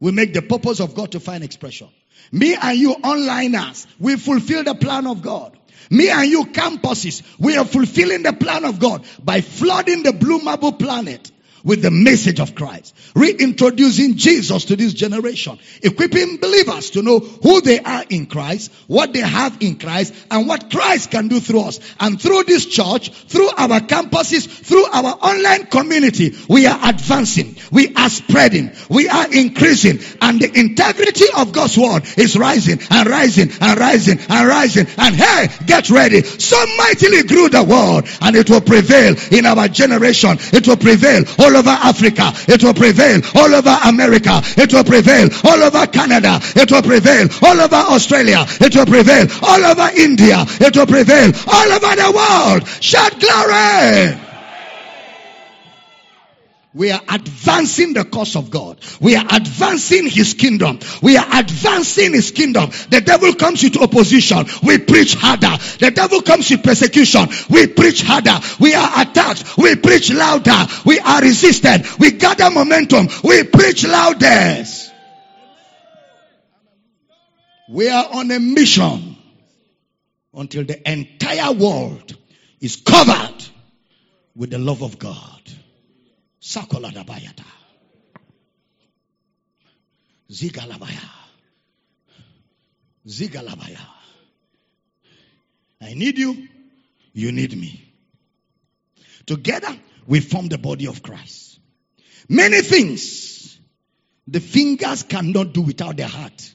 We make the purpose of God to find expression. Me and you onliners, we fulfill the plan of God. Me and you campuses, we are fulfilling the plan of God by flooding the blue marble planet with the message of Christ, reintroducing Jesus to this generation, equipping believers to know who they are in Christ, what they have in Christ, and what Christ can do through us. And through this church, through our campuses, through our online community, we are advancing, we are spreading, we are increasing, and the integrity of God's word is rising and rising and rising and rising. And hey, get ready. So mightily grew the word, and it will prevail in our generation. It will prevail all over Africa. It will prevail all over America. It will prevail all over Canada. It will prevail all over Australia. It will prevail all over India. It will prevail all over the world. Shout glory! We are advancing the cause of God. We are advancing his kingdom. We are advancing his kingdom. The devil comes with opposition. We preach harder. The devil comes with persecution. We preach harder. We are attacked. We preach louder. We are resisted. We gather momentum. We preach loudest. We are on a mission until the entire world is covered with the love of God. Sakoladabayata. Zigalabaya. Zigalabaya. I need you. You need me. Together, we form the body of Christ. Many things the fingers cannot do without the heart.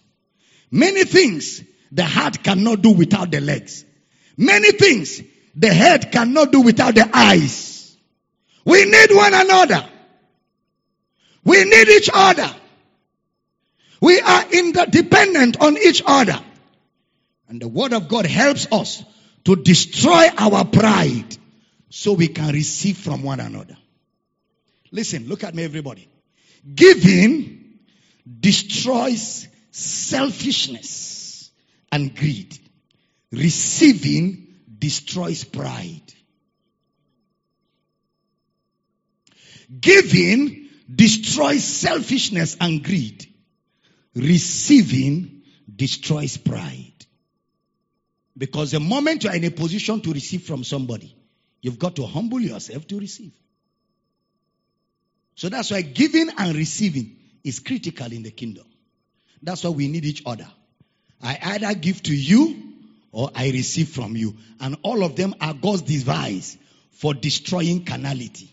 Many things the heart cannot do without the legs. Many things the head cannot do without the eyes. We need one another. We need each other. We are interdependent on each other. And the word of God helps us to destroy our pride so we can receive from one another. Listen, look at me, everybody. Giving destroys selfishness and greed. Receiving destroys pride. Giving destroys selfishness and greed. Receiving destroys pride. Because the moment you are in a position to receive from somebody, you've got to humble yourself to receive. So that's why giving and receiving is critical in the kingdom. That's why we need each other. I either give to you or I receive from you. And all of them are God's device for destroying carnality.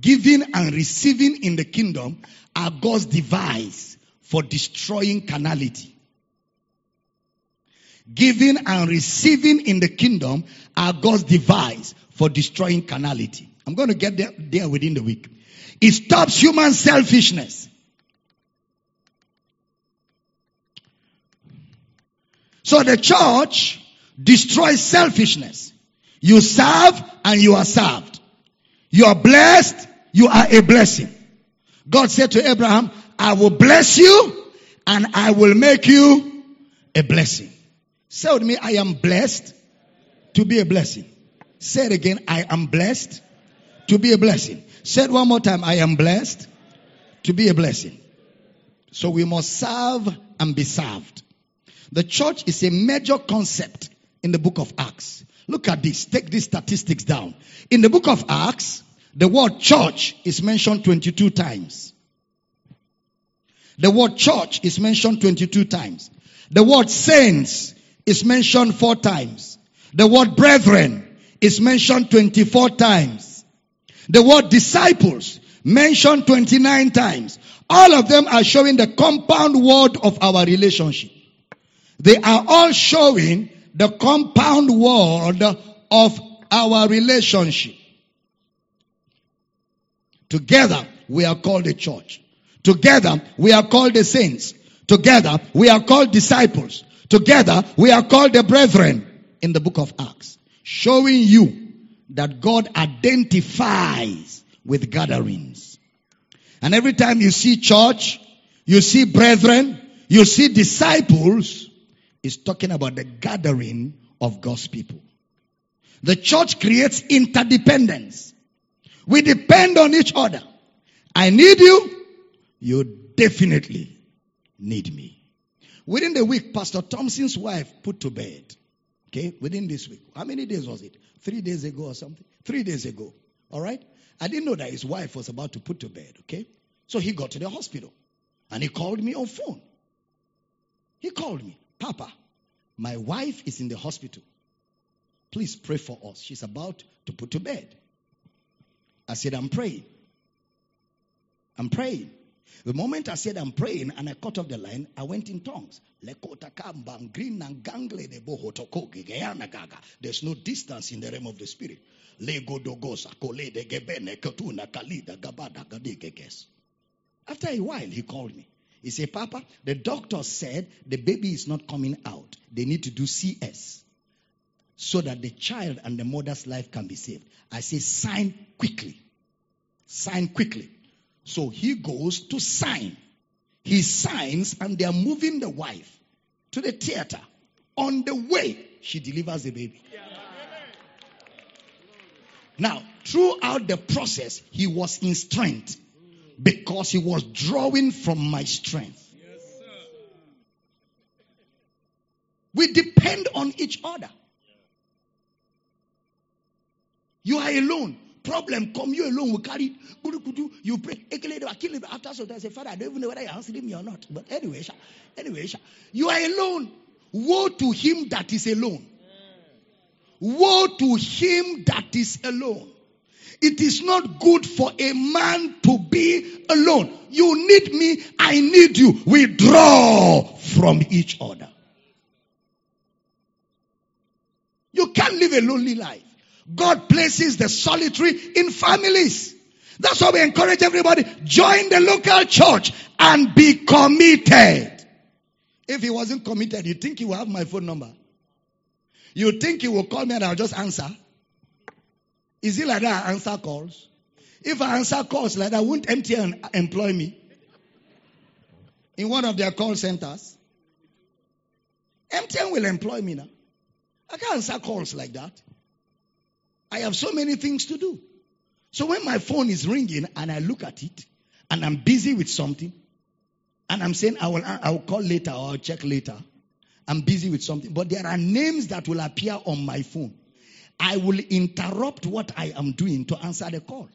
Giving and receiving in the kingdom are God's device for destroying carnality. Giving and receiving in the kingdom are God's device for destroying carnality. I'm going to get there, there within the week. It stops human selfishness. So the church destroys selfishness. You serve and you are served. You are blessed, you are a blessing. God said to Abraham, I will bless you and I will make you a blessing. Say with me, I am blessed to be a blessing. Say it again, I am blessed to be a blessing. Say it one more time, I am blessed to be a blessing. So we must serve and be served. The church is a major concept in the book of Acts. Look at this. Take these statistics down. In the book of Acts, the word church is mentioned twenty-two times. The word church is mentioned twenty-two times. The word saints is mentioned four times. The word brethren is mentioned twenty-four times. The word disciples mentioned twenty-nine times. All of them are showing the compound word of our relationship. They are all showing the compound word of our relationship. Together, we are called a church. Together, we are called the saints. Together, we are called disciples. Together, we are called the brethren in the book of Acts. Showing you that God identifies with gatherings. And every time you see church, you see brethren, You see, disciples is talking about the gathering of God's people. The church creates interdependence. We depend on each other. I need you. You definitely need me. Within the week, Pastor Thompson's wife put to bed. Okay, within this week. How many days was it? Three days ago or something? Three days ago. All right? I didn't know that his wife was about to put to bed. Okay? So he got to the hospital. And he called me on phone. He called me. Papa, my wife is in the hospital. Please pray for us. She's about to put to bed. I said, I'm praying. I'm praying. The moment I said I'm praying and I cut off the line, I went in tongues. There's no distance in the realm of the spirit. After a while, he called me. He said, Papa, the doctor said the baby is not coming out. They need to do C S so that the child and the mother's life can be saved. I say, sign quickly. Sign quickly. So he goes to sign. He signs and they are moving the wife to the theater. On the way, she delivers the baby. Yeah. Now, throughout the process, he was in strength because he was drawing from my strength. Yes, sir. We depend on each other. You are alone. Problem come, you alone will carry it. You pray. After so, I say, Father, I don't even know whether you answered me or not. But anyway, anyway, you are alone. Woe to him that is alone. Woe to him that is alone. It is not good for a man to be alone. You need me, I need you. We draw from each other. You can't live a lonely life. God places the solitary in families. That's why we encourage everybody, join the local church and be committed. If he wasn't committed, you think he will have my phone number? You think he will call me and I'll just answer? Is it like that I answer calls? If I answer calls like that, won't M T N employ me in one of their call centers? M T N will employ me now. I can't answer calls like that. I have so many things to do. So when my phone is ringing and I look at it and I'm busy with something and I'm saying I will I will call later or I'll check later. I'm busy with something. But there are names that will appear on my phone. I will interrupt what I am doing to answer the call.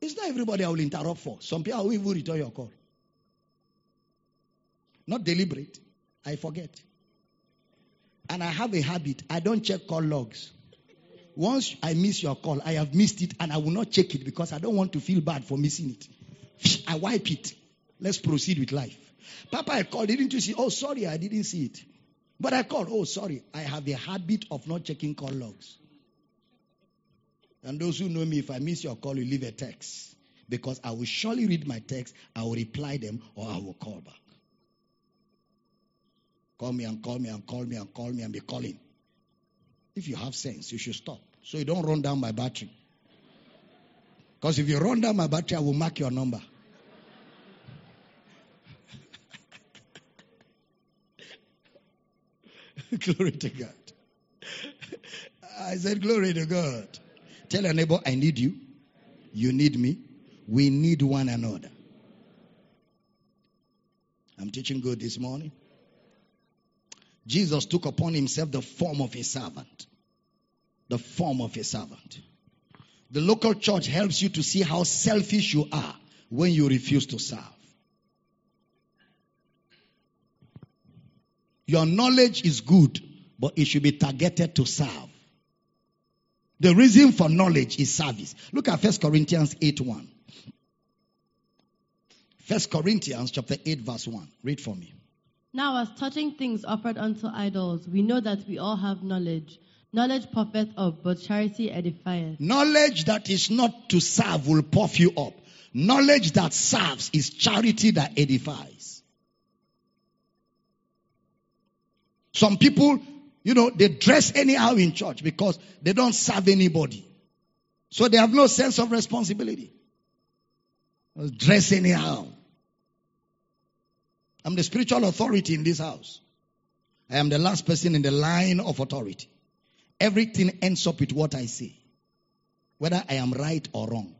It's not everybody I will interrupt for. Some people will even return your call. Not deliberate. I forget. And I have a habit. I don't check call logs. Once I miss your call, I have missed it and I will not check it because I don't want to feel bad for missing it. I wipe it. Let's proceed with life. Papa, I called. Didn't you see? Oh, sorry, I didn't see it. But I called. Oh, sorry. I have a habit of not checking call logs. And those who know me, if I miss your call, you leave a text. Because I will surely read my text. I will reply them or I will call back. Call me and call me and call me and call me and be calling. If you have sense, you should stop. So you don't run down my battery. Because if you run down my battery, I will mark your number. Glory to God. I said, glory to God. Tell your neighbor, I need you. You need me. We need one another. I'm teaching good this morning. Jesus took upon himself the form of a servant. The form of a servant. The local church helps you to see how selfish you are when you refuse to serve. Your knowledge is good, but it should be targeted to serve. The reason for knowledge is service. Look at First Corinthians eight one. First Corinthians chapter eight verse one. Read for me. Now, as touching things offered unto idols, we know that we all have knowledge. Knowledge puffeth up, but charity edifieth. Knowledge that is not to serve will puff you up. Knowledge that serves is charity that edifies. Some people, you know, they dress anyhow in church because they don't serve anybody. So they have no sense of responsibility. Dress anyhow. I'm the spiritual authority in this house. I am the last person in the line of authority. Everything ends up with what I say, whether I am right or wrong,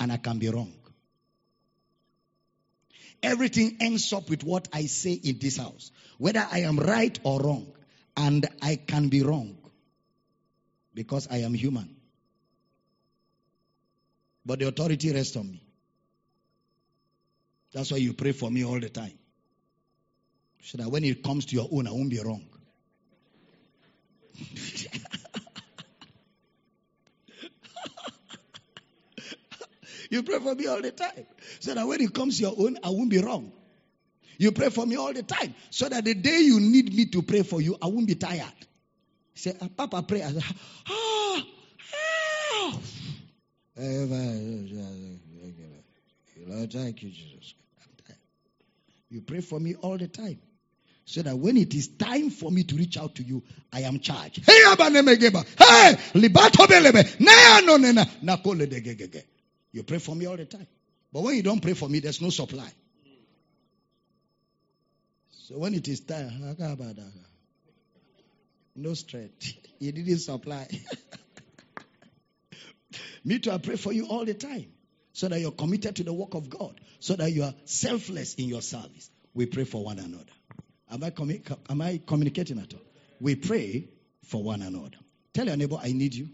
and I can be wrong. Everything ends up with what I say in this house, whether I am right or wrong, and I can be wrong because I am human. But the authority rests on me. That's why you pray for me all the time, so that when it comes to your own, I won't be wrong. You pray for me all the time, so that when it comes to your own, I won't be wrong. You pray for me all the time, so that the day you need me to pray for you, I won't be tired. Say, ah, Papa, pray. I say, ah, ah. Lord, thank you, Jesus. You pray for me all the time, so that when it is time for me to reach out to you, I am charged. Hey, Hey, libato belebe. Na no na na kole de gegege. You pray for me all the time. But when you don't pray for me, there's no supply. So when it is time, no strength. You didn't supply. Me too, I pray for you all the time, so that you're committed to the work of God, so that you are selfless in your service. We pray for one another. Am I, commu- am I communicating at all? We pray for one another. Tell your neighbor, I need you.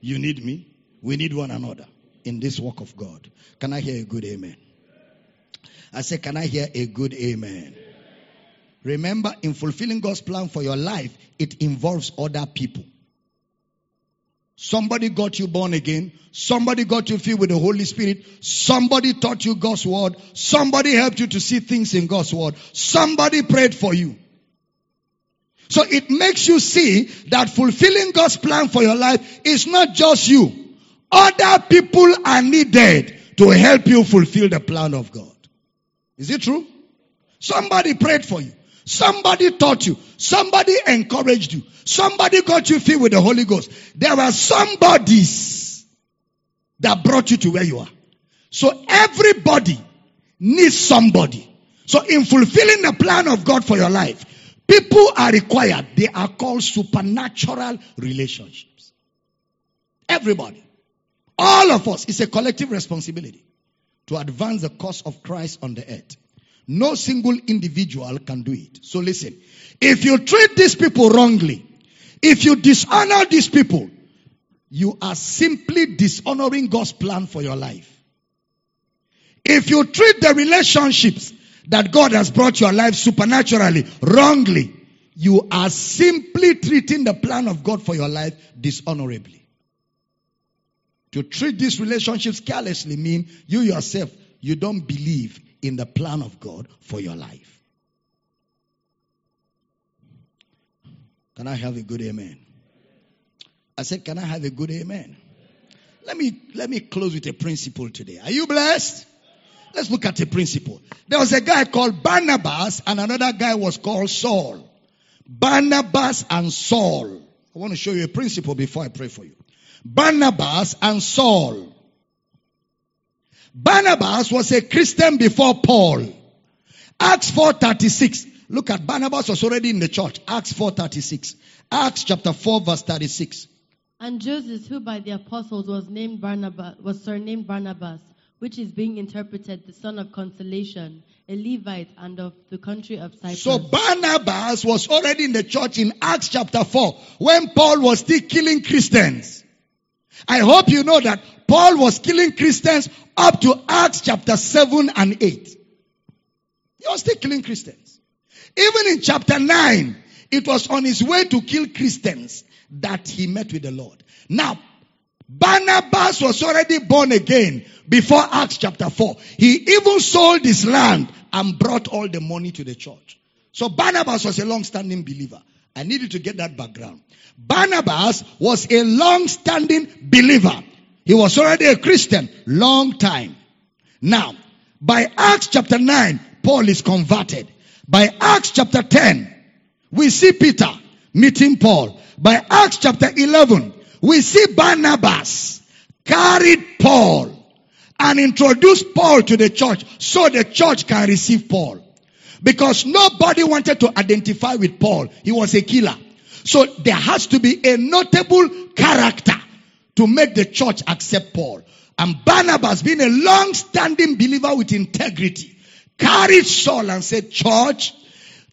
You need me. We need one another in this work of God. Can I hear a good amen? I say, can I hear a good amen? Amen. Remember, in fulfilling God's plan for your life, it involves other people. Somebody got you born again. Somebody got you filled with the Holy Spirit. Somebody taught you God's word. Somebody helped you to see things in God's word. Somebody prayed for you. So it makes you see that fulfilling God's plan for your life is not just you. Other people are needed to help you fulfill the plan of God. Is it true? Somebody prayed for you. Somebody taught you. Somebody encouraged you. Somebody got you filled with the Holy Ghost. There were somebodies that brought you to where you are. So everybody needs somebody. So in fulfilling the plan of God for your life, people are required. They are called supernatural relationships. Everybody. All of us. It's a collective responsibility to advance the cause of Christ on the earth. No single individual can do it. So listen, if you treat these people wrongly, if you dishonor these people, you are simply dishonoring God's plan for your life. If you treat the relationships that God has brought your life supernaturally wrongly, you are simply treating the plan of God for your life dishonorably. To treat these relationships carelessly means you yourself, you don't believe in the plan of God for your life. Can I have a good amen? I said, can I have a good amen? Let me, let me close with a principle today. Are you blessed? Let's look at a principle. There was a guy called Barnabas and another guy was called Saul. Barnabas and Saul. I want to show you a principle before I pray for you. Barnabas and Saul. Barnabas was a Christian before Paul. Acts four thirty-six. Look at Barnabas was already in the church. Acts four thirty-six. Acts chapter four verse thirty-six. And Joseph, who by the apostles was named Barnabas, was surnamed Barnabas, which is being interpreted the son of consolation, a Levite and of the country of Cyprus. So Barnabas was already in the church in Acts chapter four when Paul was still killing Christians. I hope you know that Paul was killing Christians up to Acts chapter seven and eight. He was still killing Christians. Even in chapter nine, it was on his way to kill Christians that he met with the Lord. Now, Barnabas was already born again before Acts chapter four. He even sold his land and brought all the money to the church. So Barnabas was a long-standing believer. I need you to get that background. Barnabas was a long-standing believer. He was already a Christian long time. Now, by Acts chapter nine, Paul is converted. By Acts chapter ten, we see Peter meeting Paul. By Acts chapter eleven, we see Barnabas carried Paul and introduced Paul to the church so the church can receive Paul. Because nobody wanted to identify with Paul. He was a killer. So there has to be a notable character to make the church accept Paul. And Barnabas, being a long-standing believer with integrity, carried Saul and said, church,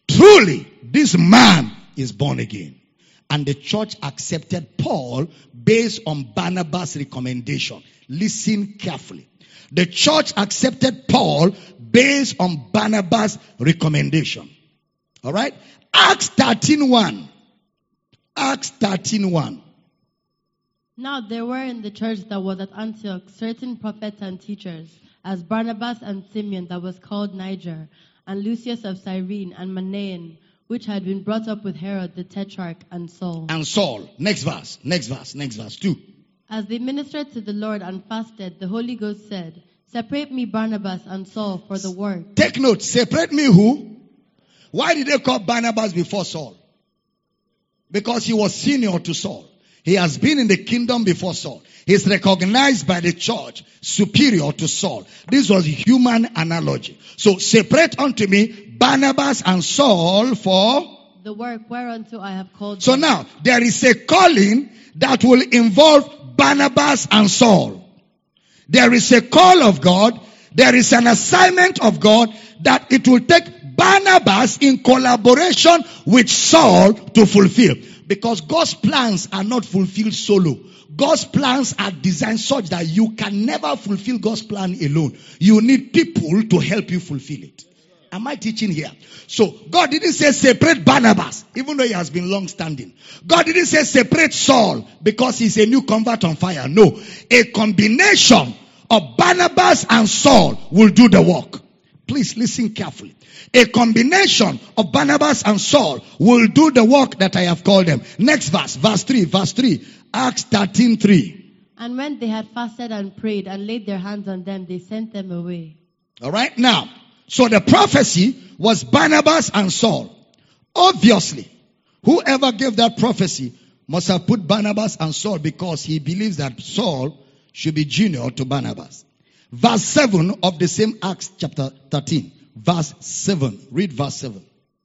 truly, this man is born again. And the church accepted Paul based on Barnabas' recommendation. Listen carefully. The church accepted Paul based on Barnabas' recommendation. All right? Acts thirteen one. Acts thirteen one. Now there were in the church that was at Antioch certain prophets and teachers, as Barnabas and Simeon that was called Niger, and Lucius of Cyrene, and Manaen, which had been brought up with Herod the Tetrarch, and Saul. And Saul. Next verse. Next verse. Next verse. Two. As they ministered to the Lord and fasted, the Holy Ghost said, separate me Barnabas and Saul for the work. Take note. Separate me who? Why did they call Barnabas before Saul? Because he was senior to Saul. He has been in the kingdom before Saul. He's recognized by the church, superior to Saul. This was human analogy. So separate unto me Barnabas and Saul for the work whereunto I have called them. So now there is a calling that will involve Barnabas and Saul. There is a call of God. There is an assignment of God that it will take Barnabas in collaboration with Saul to fulfill. Because God's plans are not fulfilled solo. God's plans are designed such that you can never fulfill God's plan alone. You need people to help you fulfill it. Am I teaching here? So, God didn't say separate Barnabas, even though he has been long standing. God didn't say separate Saul because he's a new convert on fire. No. A combination of Barnabas and Saul will do the work. Please listen carefully. A combination of Barnabas and Saul will do the work that I have called them. Next verse, verse three, verse three, Acts thirteen three. And when they had fasted and prayed and laid their hands on them, they sent them away. All right, now. So the prophecy was Barnabas and Saul. Obviously, whoever gave that prophecy must have put Barnabas and Saul because he believes that Saul should be junior to Barnabas. Verse seven of the same Acts chapter thirteen. Verse seven. Read verse seven.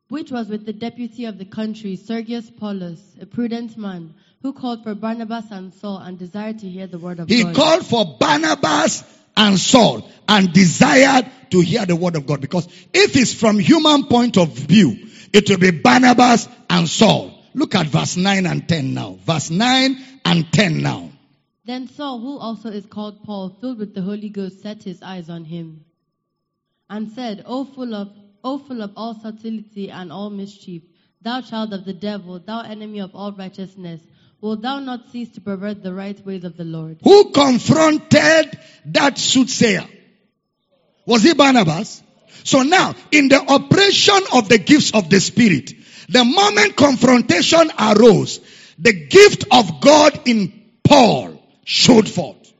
Which was with the deputy of the country, Sergius Paulus, a prudent man, who called for Barnabas and Saul and desired to hear the word of he God. He called for Barnabas and Saul and desired to hear the word of God. Because if it's from human point of view, it will be Barnabas and Saul. Look at verse nine and ten now. Verse nine and ten now. Then Saul, who also is called Paul, filled with the Holy Ghost, set his eyes on him and said, O full of, O full of all subtlety and all mischief, thou child of the devil, thou enemy of all righteousness, will thou not cease to pervert the right ways of the Lord? Who confronted that soothsayer? Was it Barnabas? So now, in the operation of the gifts of the Spirit, the moment confrontation arose, the gift of God in Paul showed forth.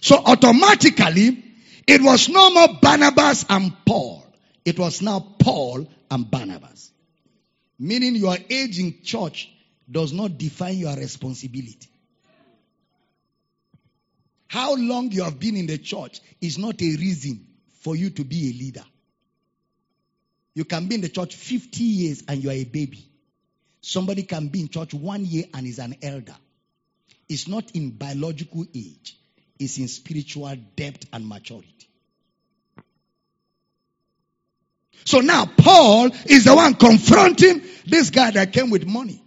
So automatically, it was no more Barnabas and Paul. It was now Paul and Barnabas. Meaning your age in church does not define your responsibility. How long you have been in the church is not a reason for you to be a leader. You can be in the church fifty years and you are a baby. Somebody can be in church one year and is an elder. It's not in biological age. It's in spiritual depth and maturity. So now Paul is the one confronting this guy that came with money.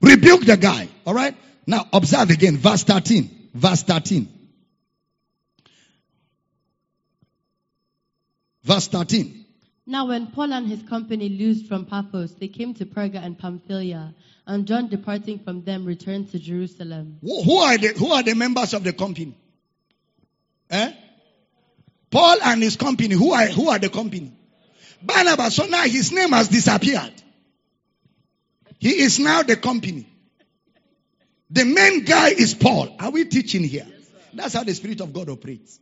Rebuke the guy. All right. Now observe again. Verse thirteen. Verse thirteen. Verse thirteen. Now when Paul and his company loosed from Paphos, they came to Perga and Pamphylia. And John, departing from them, returned to Jerusalem. Who are the, who are the members of the company? Eh? Paul and his company. Who are, who are the company? Barnabas. So now his name has disappeared. He is now the company. The main guy is Paul. Are we teaching here? Yes, that's how the Spirit of God operates.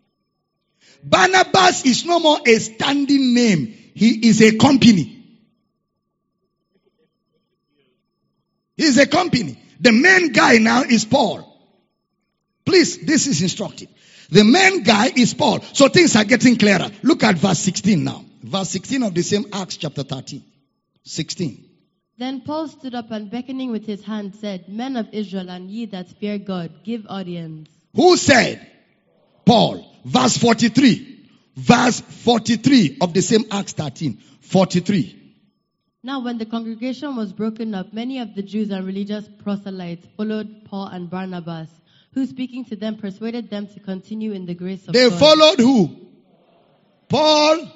Barnabas is no more a standing name. He is a company. He is a company. The main guy now is Paul. Please, this is instructive. The main guy is Paul. So things are getting clearer. Look at verse sixteen now. Verse sixteen of the same Acts chapter thirteen. sixteen. Then Paul stood up and beckoning with his hand said, Men of Israel and ye that fear God, give audience. Who said? Paul. Verse forty-three. Verse forty-three of the same Acts thirteen. forty-three. Now when the congregation was broken up, many of the Jews and religious proselytes followed Paul and Barnabas, who speaking to them persuaded them to continue in the grace of they God. They followed who? Paul.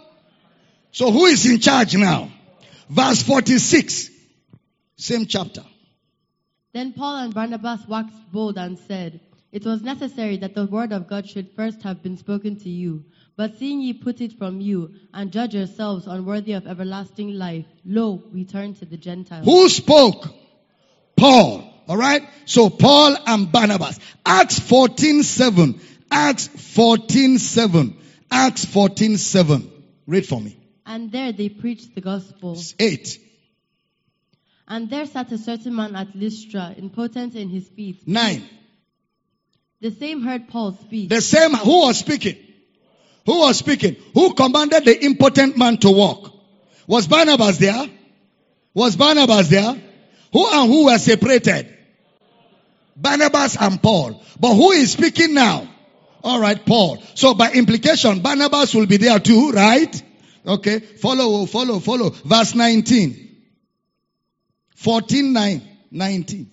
So who is in charge now? Verse forty-six. Same chapter. Then Paul and Barnabas waxed bold and said, It was necessary that the word of God should first have been spoken to you. But seeing ye put it from you, and judge yourselves unworthy of everlasting life, lo, we turn to the Gentiles. Who spoke? Paul. All right? So Paul and Barnabas. Acts fourteen seven. Acts fourteen seven. Acts fourteen seven. Read for me. And there they preached the gospel. Eight. And there sat a certain man at Lystra, impotent in his feet. Nine. The same heard Paul speak. The same who was speaking? Who was speaking? Who commanded the impotent man to walk? Was Barnabas there? Was Barnabas there? Who and who were separated? Barnabas and Paul. But who is speaking now? All right, Paul. So by implication, Barnabas will be there too, right? Okay. Follow, follow, follow. Verse nineteen. fourteen nine, nineteen.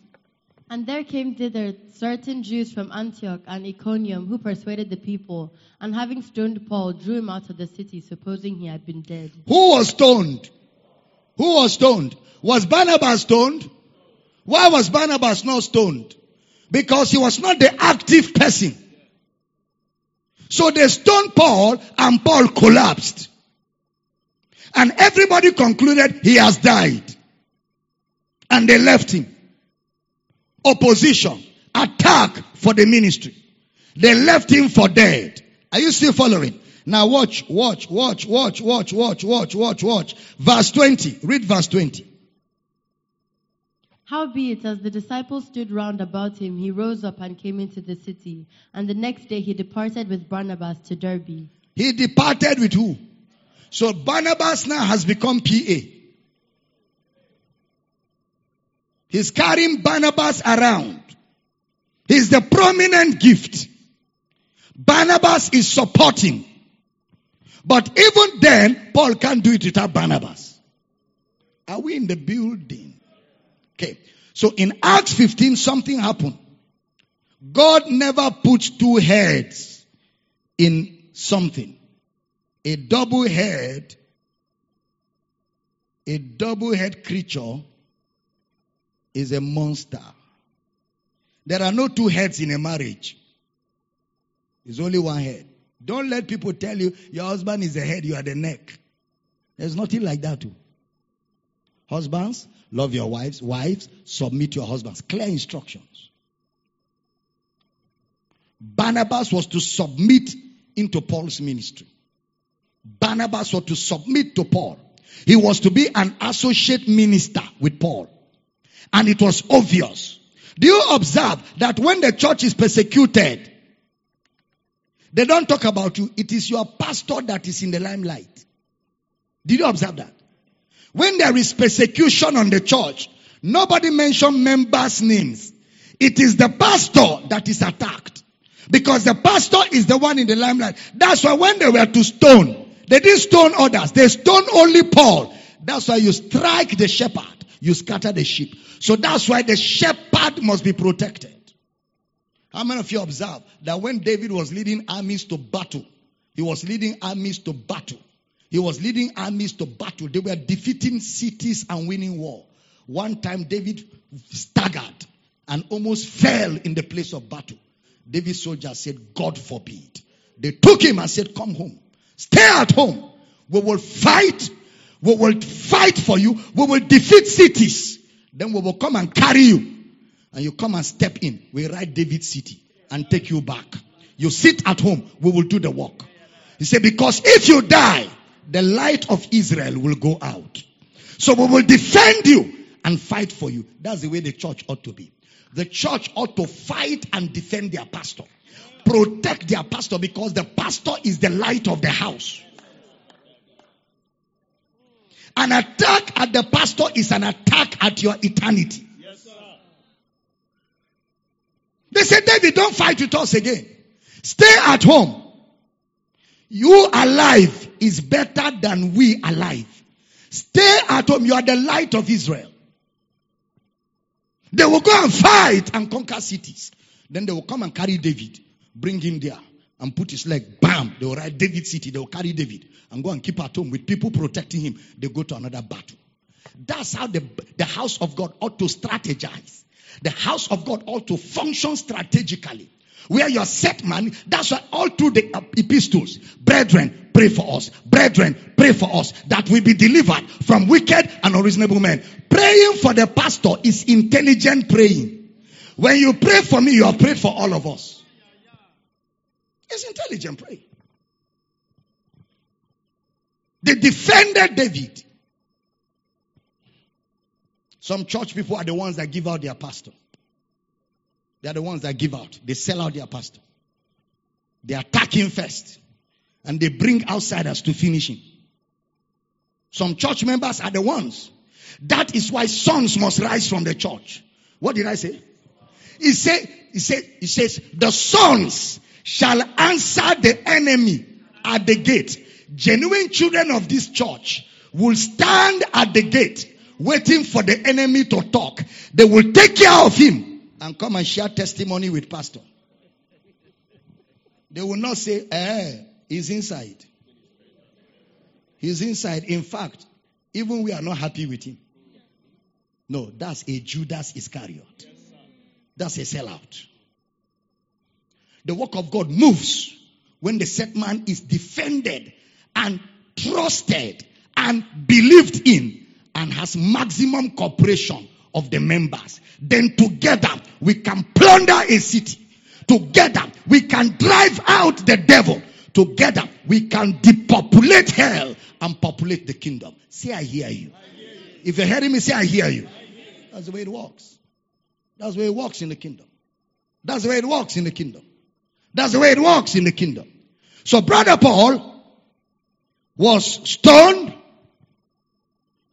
And there came thither certain Jews from Antioch and Iconium who persuaded the people, and having stoned Paul, drew him out of the city, supposing he had been dead. Who was stoned? Who was stoned? Was Barnabas stoned? Why was Barnabas not stoned? Because he was not the active person. So they stoned Paul, and Paul collapsed. And everybody concluded he has died. And they left him. Opposition, attack for the ministry. They left him for dead. Are you still following? Now watch, watch, watch, watch, watch, watch, watch, watch, watch. Verse twenty. Read verse twenty. Howbeit, as the disciples stood round about him, he rose up and came into the city. And the next day he departed with Barnabas to Derbe. He departed with who? So Barnabas now has become P A. He's carrying Barnabas around. He's the prominent gift. Barnabas is supporting. But even then, Paul can't do it without Barnabas. Are we in the building? Okay. So in Acts fifteen, something happened. God never puts two heads in something. A double head, a double head creature is a monster. There are no two heads in a marriage. It's only one head. Don't let people tell you your husband is the head, you are the neck. There's nothing like that too. Husbands, love your wives. Wives, submit to your husbands. Clear instructions. Barnabas was to submit into Paul's ministry. Barnabas was to submit to Paul. He was to be an associate minister with Paul. And it was obvious. Do you observe that when the church is persecuted, they don't talk about you. It is your pastor that is in the limelight. Did you observe that? When there is persecution on the church, nobody mentions members' names. It is the pastor that is attacked. Because the pastor is the one in the limelight. That's why when they were to stone, they didn't stone others. They stoned only Paul. That's why you strike the shepherd. You scatter the sheep. So that's why the shepherd must be protected. How many of you observe that when David was leading armies to battle, he was leading armies to battle. He was leading armies to battle. They were defeating cities and winning war. One time David staggered and almost fell in the place of battle. David's soldiers said, God forbid. They took him and said, come home. Stay at home. We will fight. We will fight for you. We will defeat cities. Then we will come and carry you. And you come and step in. We ride David's city and take you back. You sit at home. We will do the work. He said, because if you die, the light of Israel will go out. So we will defend you and fight for you. That's the way the church ought to be. The church ought to fight and defend their pastor. Protect their pastor because the pastor is the light of the house. An attack at the pastor is an attack at your eternity. Yes, sir. They said, David, don't fight with us again. Stay at home. You alive is better than we alive. Stay at home. You are the light of Israel. They will go and fight and conquer cities. Then they will come and carry David, bring him there, and put his leg, bam, they will ride David city. They will carry David and go and keep at home with people protecting him. They go to another battle. That's how the, the house of God ought to strategize. The house of God ought to function strategically. Where you're set, man, that's why all through the epistles, brethren, pray for us. Brethren, pray for us that we be delivered from wicked and unreasonable men. Praying for the pastor is intelligent praying. When you pray for me, you have prayed for all of us. It's intelligent praying. They defended David. Some church people are the ones that give out their pastor. They are the ones that give out. They sell out their pastor. They attack him first. And they bring outsiders to finish him. Some church members are the ones. That is why sons must rise from the church. What did I say? He said, he said, he says, the sons shall answer the enemy at the gate. Genuine children of this church will stand at the gate waiting for the enemy to talk. They will take care of him. And come and share testimony with pastor. They will not say, eh, he's inside. He's inside. In fact, even we are not happy with him. No, that's a Judas Iscariot. That's a sellout. The work of God moves when the set man is defended and trusted and believed in and has maximum cooperation of the members. Then together we can plunder a city. Together we can drive out the devil. Together we can depopulate hell and populate the kingdom. Say, I hear you. I hear you. If you're hearing me, say, I hear you. I hear you. That's the way it works. That's the way it works in the kingdom. That's the way it works in the kingdom. That's the way it works in the kingdom. So Brother Paul was stoned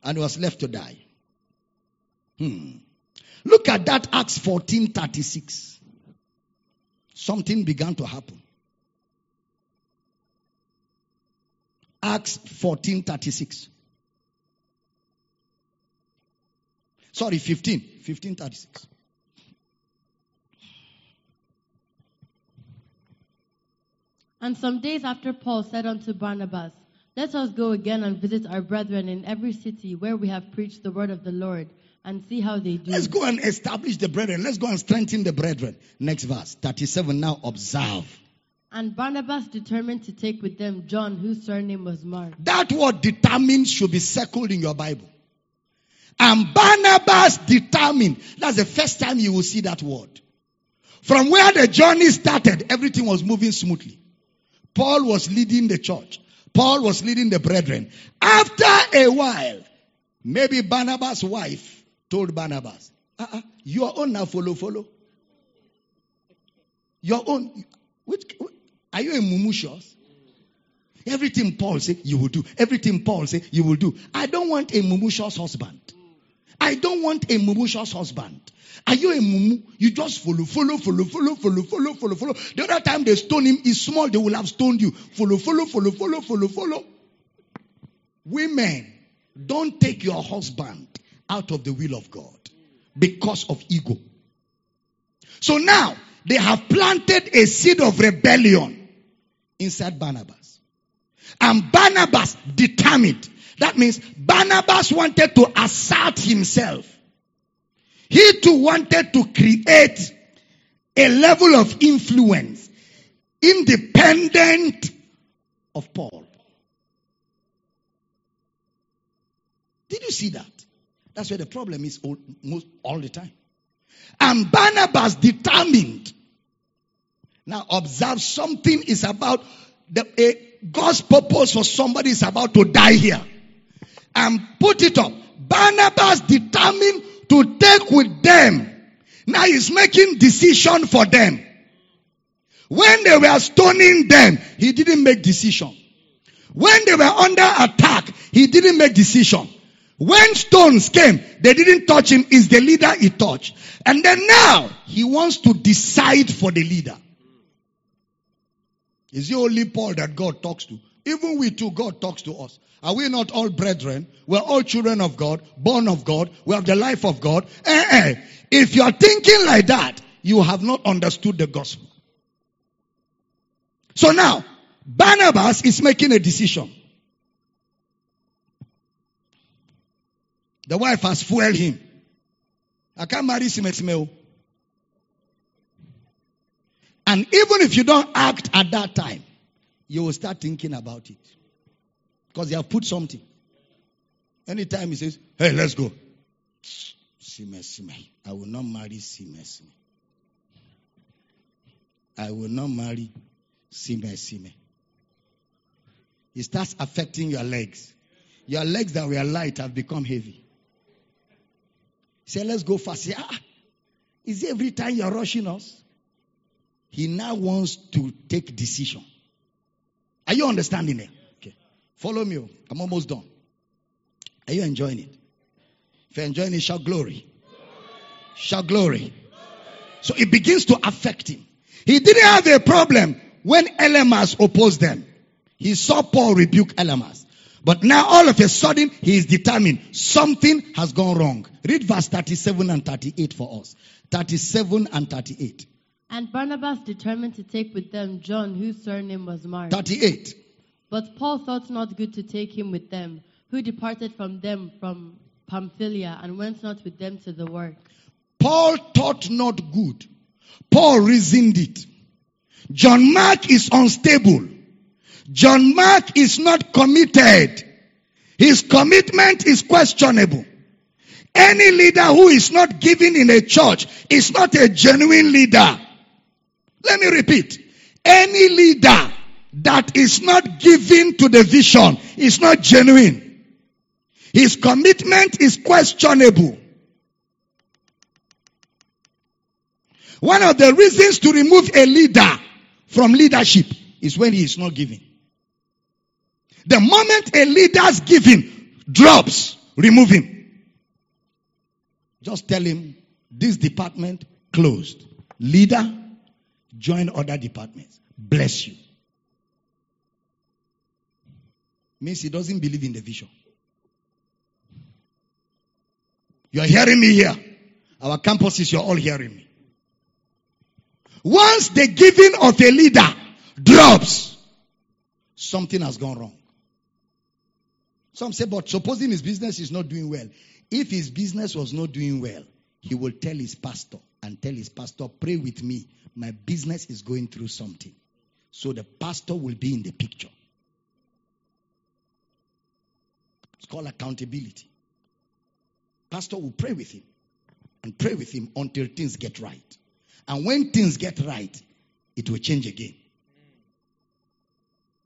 and was left to die. Hmm. Look at that, Acts fourteen thirty-six. Something began to happen. Acts fourteen thirty-six. Sorry, fifteen. fifteen thirty-six. And some days after, Paul said unto Barnabas, Let us go again and visit our brethren in every city where we have preached the word of the Lord. And see how they do. Let's go and establish the brethren. Let's go and strengthen the brethren. Next verse, thirty-seven. Now observe. And Barnabas determined to take with them John, whose surname was Mark. That word determined should be circled in your Bible. And Barnabas determined. That's the first time you will see that word. From where the journey started, everything was moving smoothly. Paul was leading the church. Paul was leading the brethren. After a while, maybe Barnabas' wife told Barnabas, uh-uh, your own now follow, follow. Your own. Which, are you a mumushos? Everything Paul said, you will do. Everything Paul said, you will do. I don't want a mumushos husband. I don't want a mumushos husband. Are you a mumu? You just follow, follow, follow, follow, follow, follow, follow, follow. The other time they stone him is small, they will have stoned you. Follow, follow, follow, follow, follow, follow. Women, don't take your husband out of the will of God because of ego. So now they have planted a seed of rebellion inside Barnabas. And Barnabas determined. That means Barnabas wanted to assert himself. He too wanted to create a level of influence independent of Paul. Did you see that? That's where the problem is all, most, all the time. And Barnabas determined. Now observe, something is about, the, a, God's purpose for somebody is about to die here. And put it up. Barnabas determined to take with them. Now he's making decision for them. When they were stoning them, he didn't make decision. When they were under attack, he didn't make decision. When stones came, they didn't touch him. It's the leader he touched. And then now, he wants to decide for the leader. Is it only Paul that God talks to? Even we too, God talks to us. Are we not all brethren? We're all children of God, born of God. We have the life of God. Eh, eh. If you are thinking like that, you have not understood the gospel. So now, Barnabas is making a decision. The wife has fueled him. I can't marry Simesmeo. And even if you don't act at that time, you will start thinking about it. Because they have put something. Anytime he says, hey, let's go. Simesme. I will not marry Simesme. I will not marry Simesme. It starts affecting your legs. Your legs that were light have become heavy. Say, let's go fast. Say, ah, is it every time you're rushing us? He now wants to take decision. Are you understanding it? Okay. Follow me. I'm almost done. Are you enjoying it? If you're enjoying it, shout glory. Shout glory. So it begins to affect him. He didn't have a problem when Elymas opposed them. He saw Paul rebuke Elymas. But now all of a sudden, he is determined. Something has gone wrong. Read verse thirty-seven and thirty-eight for us. thirty-seven and thirty-eight. And Barnabas determined to take with them John, whose surname was Mark. thirty-eight. But Paul thought not good to take him with them, who departed from them from Pamphylia and went not with them to the work. Paul thought not good. Paul reasoned it. John Mark is unstable. John Mark is not committed. His commitment is questionable. Any leader who is not given in a church is not a genuine leader. Let me repeat. Any leader that is not given to the vision is not genuine. His commitment is questionable. One of the reasons to remove a leader from leadership is when he is not giving. The moment a leader's giving drops, remove him. Just tell him, this department closed. Leader, join other departments. Bless you. Means he doesn't believe in the vision. You are hearing me here. Our campuses, you are all hearing me. Once the giving of a leader drops, something has gone wrong. Some say, but supposing his business is not doing well. If his business was not doing well, he will tell his pastor and tell his pastor, pray with me. My business is going through something. So the pastor will be in the picture. It's called accountability. Pastor will pray with him and pray with him until things get right. And when things get right, it will change again.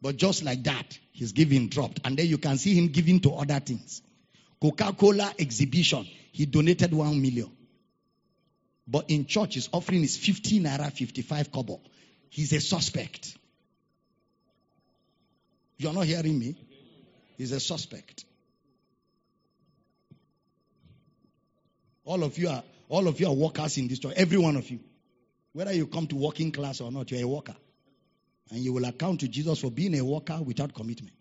But just like that, his giving dropped. And then you can see him giving to other things. Coca-Cola exhibition, he donated one million. But in church, his offering is fifteen naira, fifty-five kobo. He's a suspect. You're not hearing me? He's a suspect. All of you are, all of you are workers in this church. Every one of you. Whether you come to working class or not, you're a worker. And you will account to Jesus for being a worker without commitment.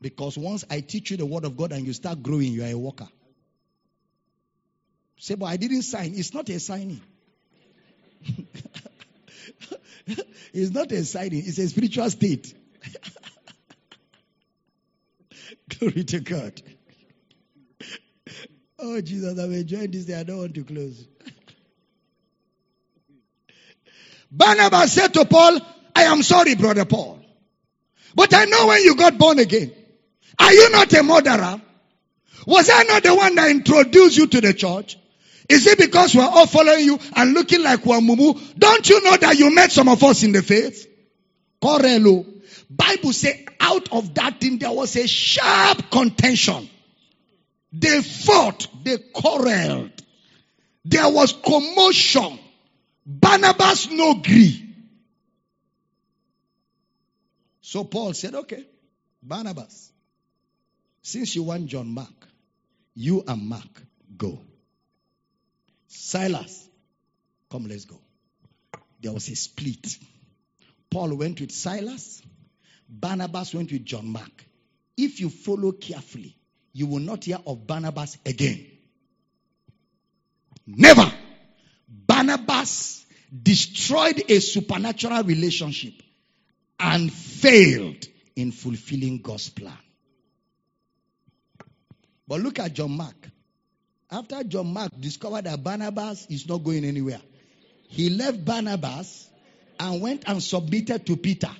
Because once I teach you the word of God and you start growing, you are a worker. Say, but I didn't sign. It's not a signing. It's not a signing. It's a spiritual state. Glory to God. Oh, Jesus, I'm enjoying this day. I don't want to close. Barnabas said to Paul, I am sorry, Brother Paul. But I know when you got born again. Are you not a murderer? Was I not the one that introduced you to the church? Is it because we're all following you and looking like we're mumu? Don't you know that you met some of us in the faith? Correlo. Bible says out of that thing there was a sharp contention. They fought. They quarreled. There was commotion. Barnabas no agree. So Paul said, okay, Barnabas, since you want John Mark, you and Mark go. Silas, come, let's go. There was a split. Paul went with Silas. Barnabas went with John Mark. If you follow carefully, you will not hear of Barnabas again. Never. Barnabas destroyed a supernatural relationship and failed in fulfilling God's plan. But look at John Mark. After John Mark discovered that Barnabas is not going anywhere, he left Barnabas and went and submitted to Peter.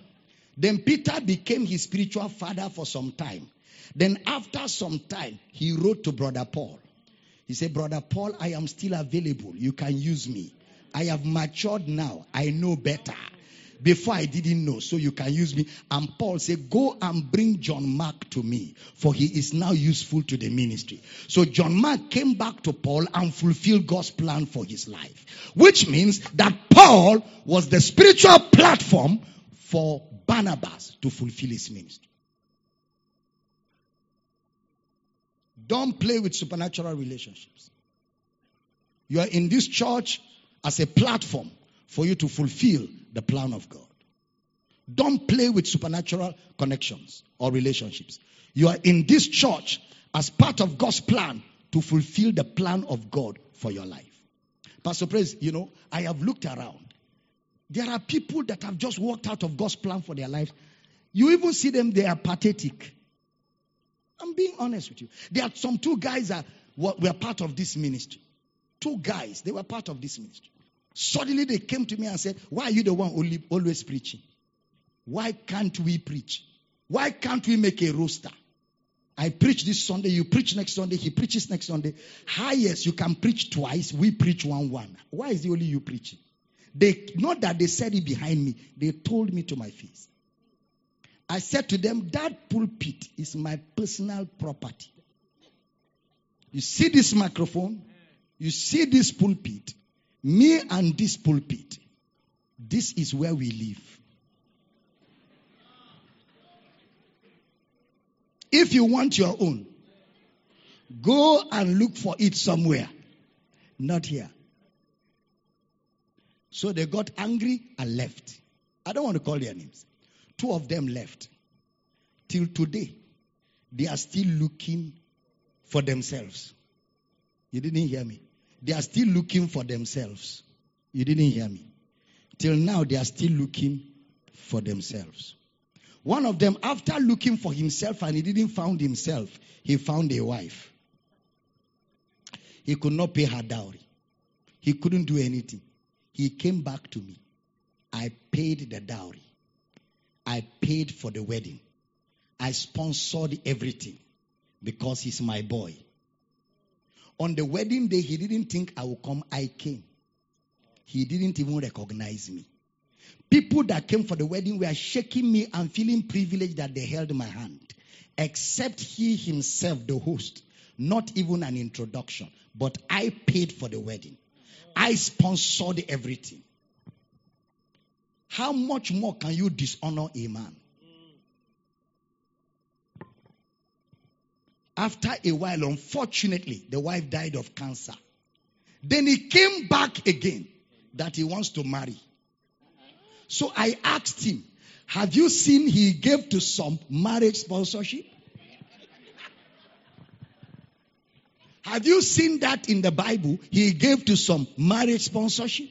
Then Peter became his spiritual father for some time. Then after some time, he wrote to Brother Paul. He said, Brother Paul, I am still available. You can use me. I have matured now. I know better. Before I didn't know, so you can use me. And Paul said, go and bring John Mark to me, for he is now useful to the ministry. So John Mark came back to Paul and fulfilled God's plan for his life. Which means that Paul was the spiritual platform for Barnabas to fulfill his ministry. Don't play with supernatural relationships. You are in this church as a platform for you to fulfill the plan of God. Don't play with supernatural connections or relationships. You are in this church as part of God's plan to fulfill the plan of God for your life. Pastor Praise, you know, I have looked around. There are people that have just walked out of God's plan for their lives. You even see them, they are pathetic. I'm being honest with you. There are some two guys that were part of this ministry. Two guys, they were part of this ministry. Suddenly they came to me and said, why are you the one only, always preaching? Why can't we preach? Why can't we make a roster? I preach this Sunday, you preach next Sunday, he preaches next Sunday. Highest, you can preach twice, we preach one one. Why is it only you preaching? They, not that they said it behind me, they told me to my face. I said to them, that pulpit is my personal property. You see this microphone, you see this pulpit, me and this pulpit, this is where we live. If you want your own, go and look for it somewhere. Not here. So they got angry and left. I don't want to call their names. Two of them left. Till today, they are still looking for themselves. You didn't hear me. They are still looking for themselves. You didn't hear me. Till now, they are still looking for themselves. One of them, after looking for himself and he didn't find himself, he found a wife. He could not pay her dowry. He couldn't do anything. He came back to me. I paid the dowry. I paid for the wedding. I sponsored everything because he's my boy. On the wedding day, he didn't think I would come. I came. He didn't even recognize me. People that came for the wedding were shaking me and feeling privileged that they held my hand. Except he himself, the host. Not even an introduction. But I paid for the wedding. I sponsored everything. How much more can you dishonor a man? After a while, unfortunately, the wife died of cancer. Then he came back again that he wants to marry. So I asked him, have you seen he gave to some marriage sponsorship? Have you seen that in the Bible? He gave to some marriage sponsorship.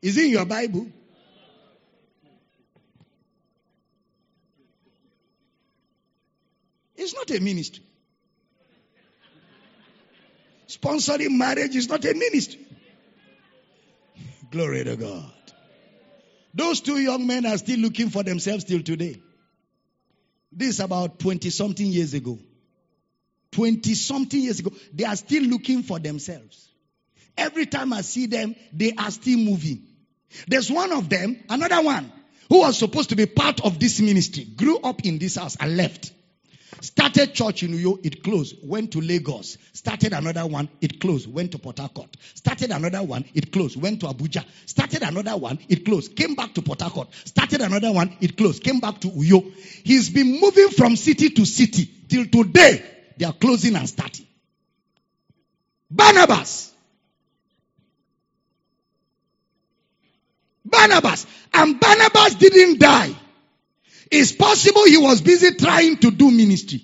Is it in your Bible? It's not a ministry. Sponsoring marriage is not a ministry. Glory to God. Those two young men are still looking for themselves till today. This is about twenty-something years ago. twenty-something years ago. They are still looking for themselves. Every time I see them, they are still moving. There's one of them, another one, who was supposed to be part of this ministry, grew up in this house and left. Started church in Uyo, it closed. Went to Lagos. Started another one, it closed. Went to Port Harcourt. Started another one, it closed. Went to Abuja. Started another one, it closed. Came back to Port Harcourt. Started another one, it closed. Came back to Uyo. He's been moving from city to city. Till today, they are closing and starting. Barnabas. Barnabas. And Barnabas didn't die. It's possible he was busy trying to do ministry,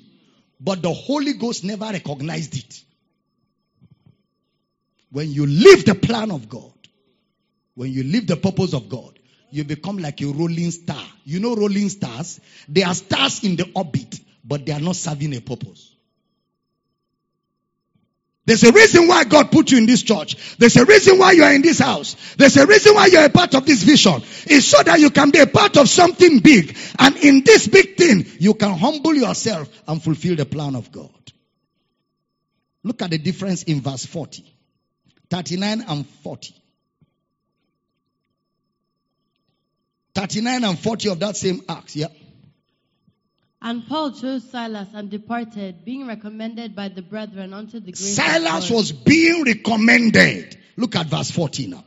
but the Holy Ghost never recognized it. When you leave the plan of God, when you leave the purpose of God, you become like a rolling star. You know rolling stars? They are stars in the orbit, but they are not serving a purpose. There's a reason why God put you in this church. There's a reason why you are in this house. There's a reason why you're a part of this vision. It's so that you can be a part of something big. And in this big thing, you can humble yourself and fulfill the plan of God. Look at the difference in verse forty. thirty-nine and forty. thirty-nine and forty of that same Acts. Yeah. And Paul chose Silas and departed, being recommended by the brethren unto the grace of God. Silas was being recommended. Look at verse forty now.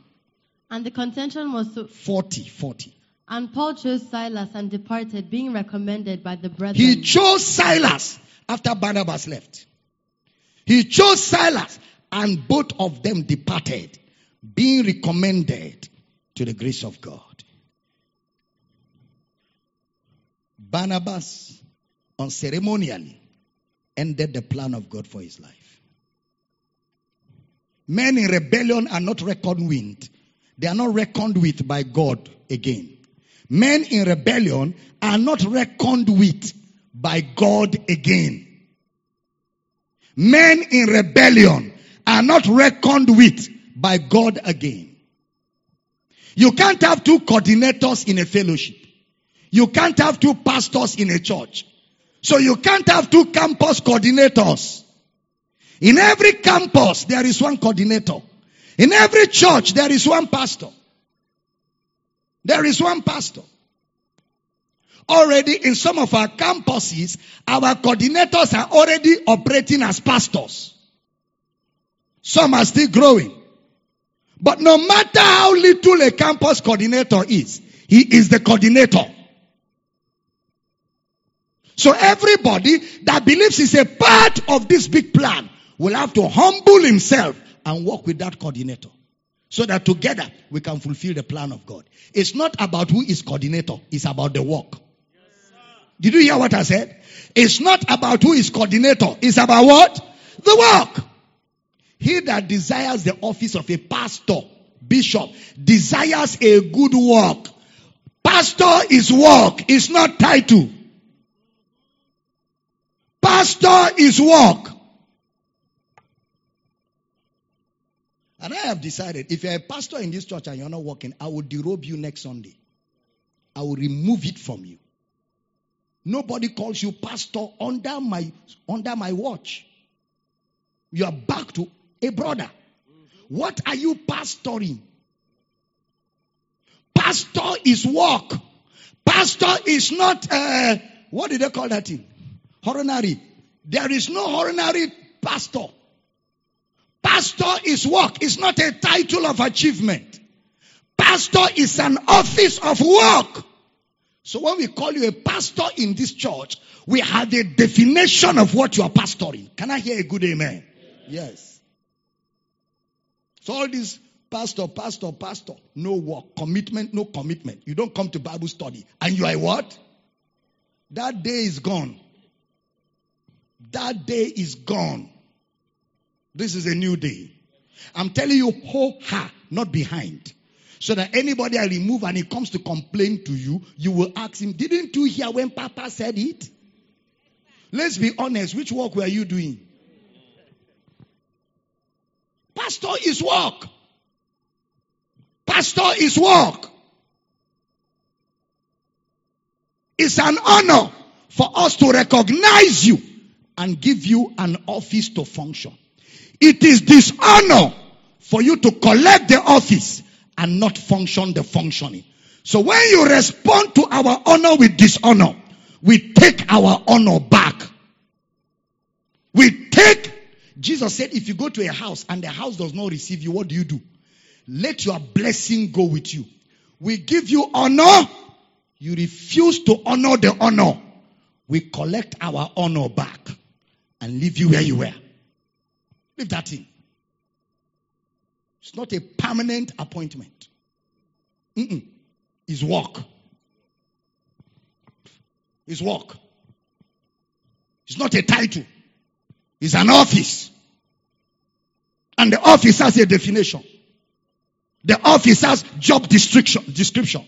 And the contention was to... forty, forty. And Paul chose Silas and departed, being recommended by the brethren. He chose Silas after Barnabas left. He chose Silas and both of them departed, being recommended to the grace of God. Barnabas unceremonially ended the plan of God for his life. Men in rebellion are not reckoned with. They are not reckoned with by God again. Men in rebellion are not reckoned with by God again. Men in rebellion are not reckoned with by God again. You can't have two coordinators in a fellowship. You can't have two pastors in a church. So you can't have two campus coordinators. In every campus, there is one coordinator. In every church, there is one pastor. There is one pastor. Already in some of our campuses, our coordinators are already operating as pastors. Some are still growing. But no matter how little a campus coordinator is, he is the coordinator. So everybody that believes is a part of this big plan will have to humble himself and work with that coordinator so that together we can fulfill the plan of God. It's not about who is coordinator. It's about the work. Yes, did you hear what I said? It's not about who is coordinator. It's about what? The work. He that desires the office of a pastor, bishop, desires a good work. Pastor is work. It's not title. Pastor is work. And I have decided, if you're a pastor in this church and you're not working, I will derobe you next Sunday. I will remove it from you. Nobody calls you pastor under my, under my watch. You are back to a brother. What are you pastoring? Pastor is work. Pastor is not, uh, what do they call that thing? Horonary. There is no horonary pastor. Pastor is work. It's not a title of achievement. Pastor is an office of work. So when we call you a pastor in this church, we have a definition of what you are pastoring. Can I hear a good amen? Yes. yes. So all this pastor, pastor, pastor, no work, commitment, no commitment. You don't come to Bible study and you are what? That day is gone. That day is gone. This is a new day. I'm telling you, ho ha, not behind. So that anybody I remove and he comes to complain to you, you will ask him, didn't you hear when Papa said it? Let's be honest, which work were you doing? Pastor is work. Pastor is work. It's an honor for us to recognize you and give you an office to function. It is dishonor for you to collect the office and not function the functioning. So when you respond to our honor with dishonor, we take our honor back We take, Jesus said, if you go to a house and the house does not receive you, what do you do? Let your blessing go with you. We give you honor. You refuse to honor the honor. We collect our honor back and leave you where you were. Leave that in. It's not a permanent appointment. Mm-mm. It's work. It's work. It's not a title. It's an office. And the office has a definition. The office has job description.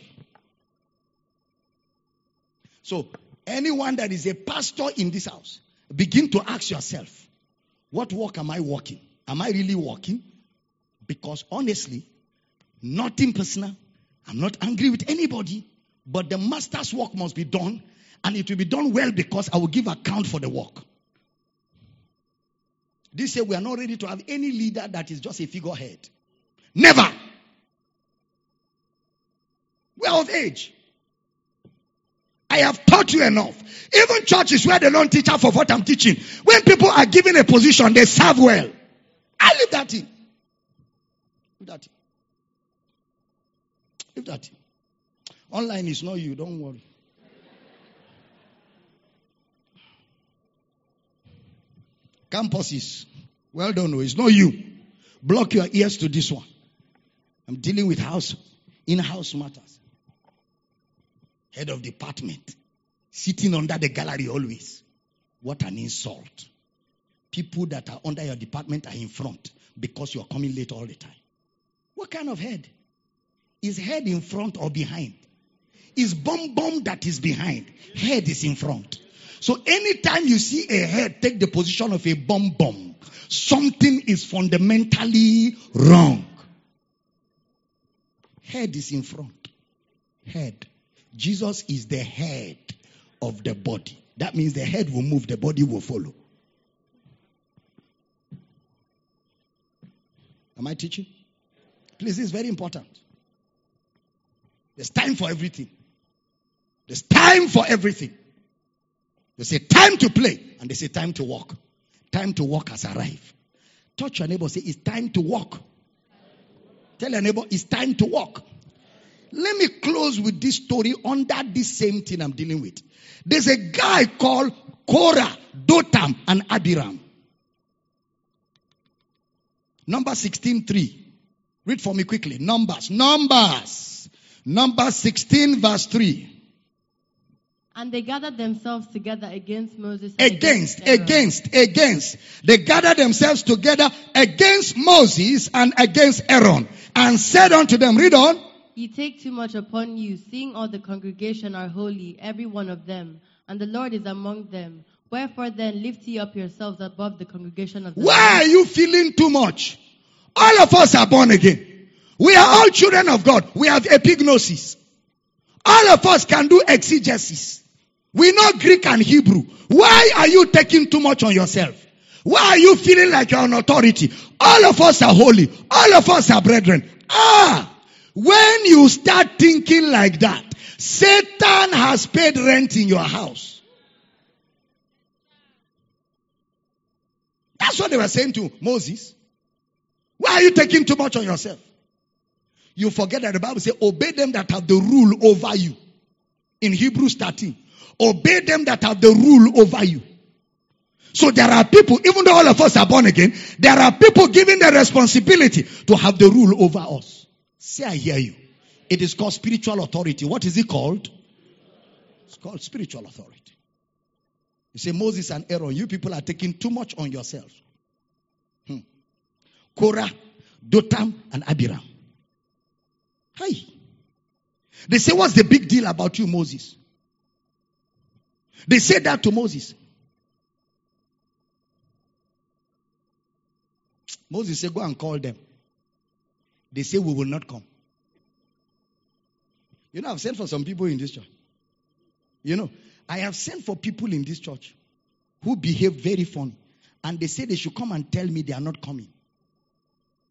So, anyone that is a pastor in this house, begin to ask yourself, what work am I working? Am I really working? Because honestly, nothing personal. I'm not angry with anybody. But the master's work must be done. And it will be done well because I will give account for the work. This year we are not ready to have any leader that is just a figurehead. Never. We are of age. I have taught you enough. Even churches where they don't teach out for what I'm teaching. When people are given a position, they serve well. I leave that in. Leave that in. Leave that in. Online is not you, don't worry. Campuses, well done, it's not you. Block your ears to this one. I'm dealing with house, in-house matters. Head of department, sitting under the gallery always. What an insult. People that are under your department are in front because you are coming late all the time. What kind of head? Is head in front or behind? Is bum bum that is behind? Head is in front. So anytime you see a head take the position of a bum bum, something is fundamentally wrong. Head is in front. Head. Jesus is the head of the body. That means the head will move, the body will follow. Am I teaching? Please, this is very important. There's time for everything. There's time for everything. There's a time to play and there's a time to walk. Time to walk has arrived. Touch your neighbor, say, it's time to walk. Tell your neighbor, it's time to walk. Let me close with this story under this same thing I'm dealing with. There's a guy called Korah, Dotam, and Abiram. Number sixteen three. Read for me quickly. Numbers. Numbers. Number sixteen verse three. And they gathered themselves together against Moses. Against, against, against, against. They gathered themselves together against Moses and against Aaron. And said unto them, read on. Ye take too much upon you, seeing all the congregation are holy, every one of them. And the Lord is among them. Wherefore then lift ye up yourselves above the congregation of the Lord. Why are you feeling too much? All of us are born again. We are all children of God. We have epignosis. All of us can do exegesis. We know Greek and Hebrew. Why are you taking too much on yourself? Why are you feeling like you're an authority? All of us are holy. All of us are brethren. Ah! When you start thinking like that, Satan has paid rent in your house. That's what they were saying to Moses. Why are you taking too much on yourself? You forget that the Bible says, obey them that have the rule over you. In Hebrews thirteen. Obey them that have the rule over you. So there are people, even though all of us are born again, there are people given the responsibility to have the rule over us. Say, I hear you. It is called spiritual authority. What is it called? It's called spiritual authority. You say, Moses and Aaron, you people are taking too much on yourself. Hmm. Korah, Dotam, and Abiram. Hey. They say, what's the big deal about you, Moses? They said that to Moses. Moses said, go and call them. They say, we will not come. You know, I've sent for some people in this church. You know, I have sent for people in this church who behave very funny. And they say they should come and tell me they are not coming.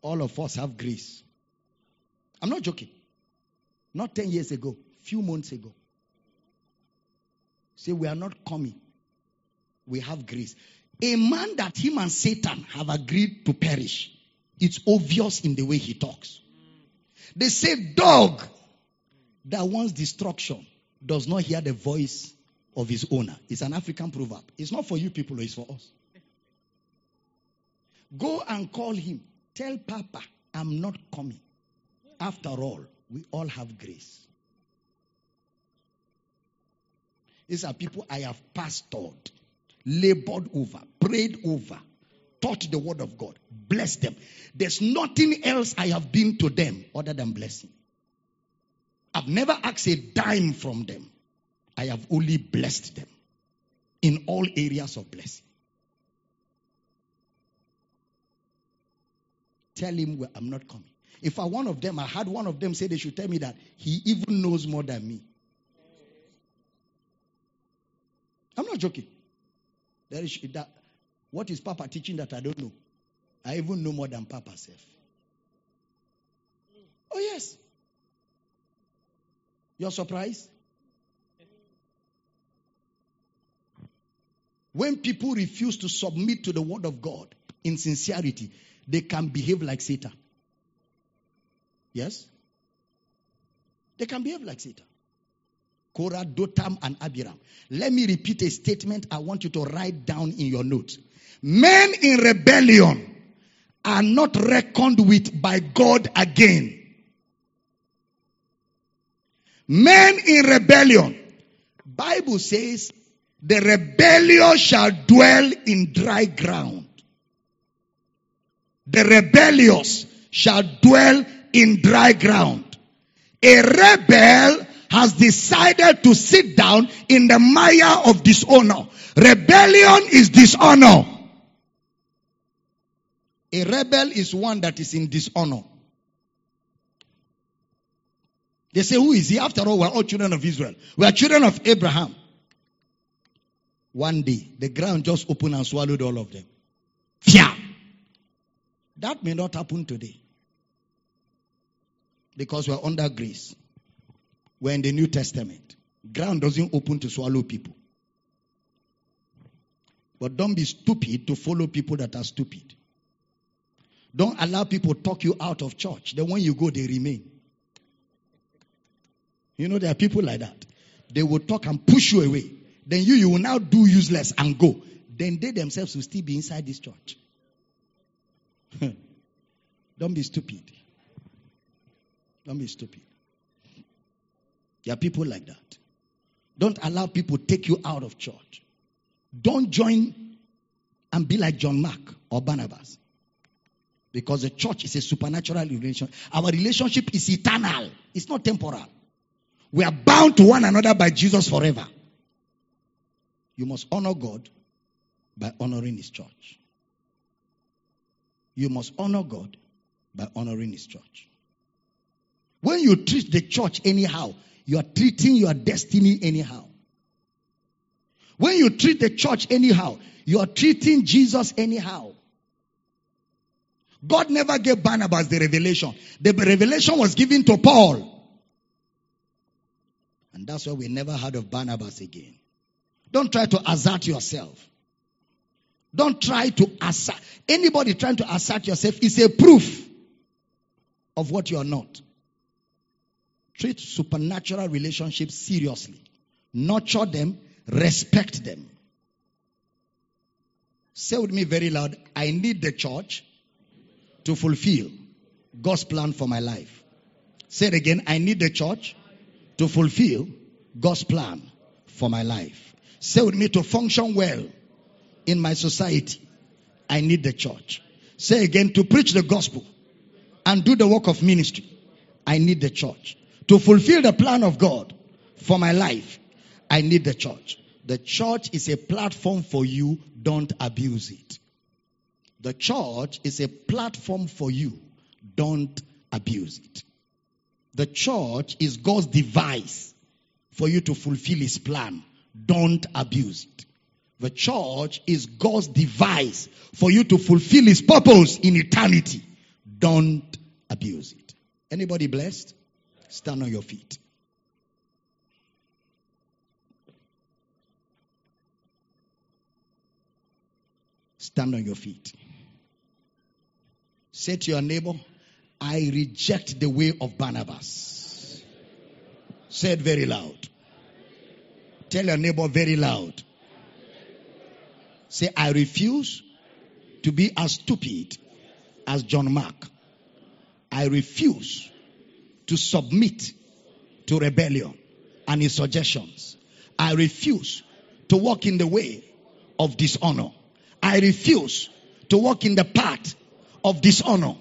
All of us have grace. I'm not joking. Not ten years ago, few months ago. Say, we are not coming. We have grace. A man that him and Satan have agreed to perish. It's obvious in the way he talks. They say dog that wants destruction does not hear the voice of his owner. It's an African proverb. It's not for you people, it's for us. Go and call him. Tell Papa, I'm not coming. After all, we all have grace. These are people I have pastored, labored over, prayed over, taught the word of God, blessed them. There's nothing else I have been to them other than blessing. I've never asked a dime from them. I have only blessed them in all areas of blessing. Tell him well, I'm not coming. If I one of them, I had one of them say they should tell me that he even knows more than me. I'm not joking. There is that. What is Papa teaching that I don't know? I even know more than Papa self. Oh yes. You're surprised? When people refuse to submit to the word of God in sincerity, they can behave like Satan. Yes? They can behave like Satan. Korah, Dotam, and Abiram. Let me repeat a statement I want you to write down in your notes. Men in rebellion are not reckoned with by God again. Men in rebellion. Bible says, the rebellious shall dwell in dry ground. The rebellious shall dwell in dry ground. A rebel has decided to sit down in the mire of dishonor. Rebellion is dishonor. A rebel is one that is in dishonor. They say, who is he? After all, we're all children of Israel. We're children of Abraham. One day, the ground just opened and swallowed all of them. Fear. That may not happen today. Because we're under grace. We're in the New Testament. Ground doesn't open to swallow people. But don't be stupid to follow people that are stupid. Don't allow people to talk you out of church. Then when you go, they remain. You know, there are people like that. They will talk and push you away. Then you, you will now do useless and go. Then they themselves will still be inside this church. Don't be stupid. Don't be stupid. There are people like that. Don't allow people to take you out of church. Don't join and be like John Mark or Barnabas. Because the church is a supernatural relationship. Our relationship is eternal. It's not temporal. We are bound to one another by Jesus forever. You must honor God by honoring his church. You must honor God by honoring his church. When you treat the church anyhow, you are treating your destiny anyhow. When you treat the church anyhow, you are treating Jesus anyhow. God never gave Barnabas the revelation. The revelation was given to Paul. And that's why we never heard of Barnabas again. Don't try to assert yourself. Don't try to assert. Anybody trying to assert yourself is a proof of what you are not. Treat supernatural relationships seriously. Nurture them. Respect them. Say with me very loud, I need the church to fulfill God's plan for my life. Say it again, I need the church to fulfill God's plan for my life. Say with me, to function well in my society, I need the church. Say again, to preach the gospel and do the work of ministry, I need the church. To fulfill the plan of God for my life, I need the church. The church is a platform for you. Don't abuse it. The church is a platform for you. Don't abuse it. The church is God's device for you to fulfill his plan. Don't abuse it. The church is God's device for you to fulfill his purpose in eternity. Don't abuse it. Anybody blessed? Stand on your feet. Stand on your feet. Say to your neighbor, I reject the way of Barnabas. Say it very loud. Tell your neighbor very loud. Say, I refuse to be as stupid as John Mark. I refuse to submit to rebellion and his suggestions. I refuse to walk in the way of dishonor. I refuse to walk in the path of dishonor.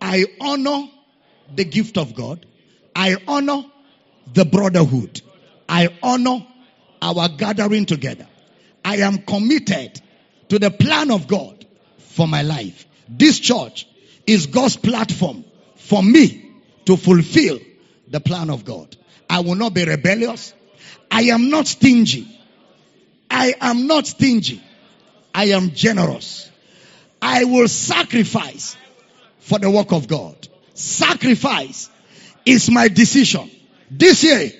I honor the gift of God. I honor the brotherhood. I honor our gathering together. I am committed to the plan of God for my life. This church is God's platform for me to fulfill the plan of God. I will not be rebellious. I am not stingy. I am not stingy. I am generous. I will sacrifice for the work of God. Sacrifice is my decision. This year,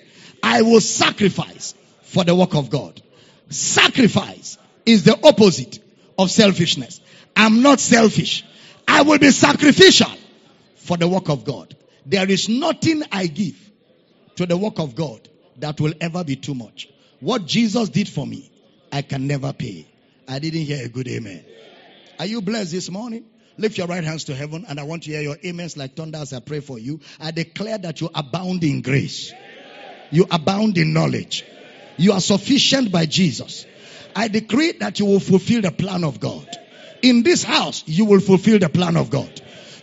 I will sacrifice for the work of God. Sacrifice is the opposite of selfishness. I'm not selfish. I will be sacrificial for the work of God. There is nothing I give to the work of God that will ever be too much. What Jesus did for me, I can never pay. I didn't hear a good amen. Are you blessed this morning? Lift your right hands to heaven, and I want to hear your amens like thunder as I pray for you. I declare that you abound in grace. You abound in knowledge. You are sufficient by Jesus. I decree that you will fulfill the plan of God. In this house, you will fulfill the plan of God.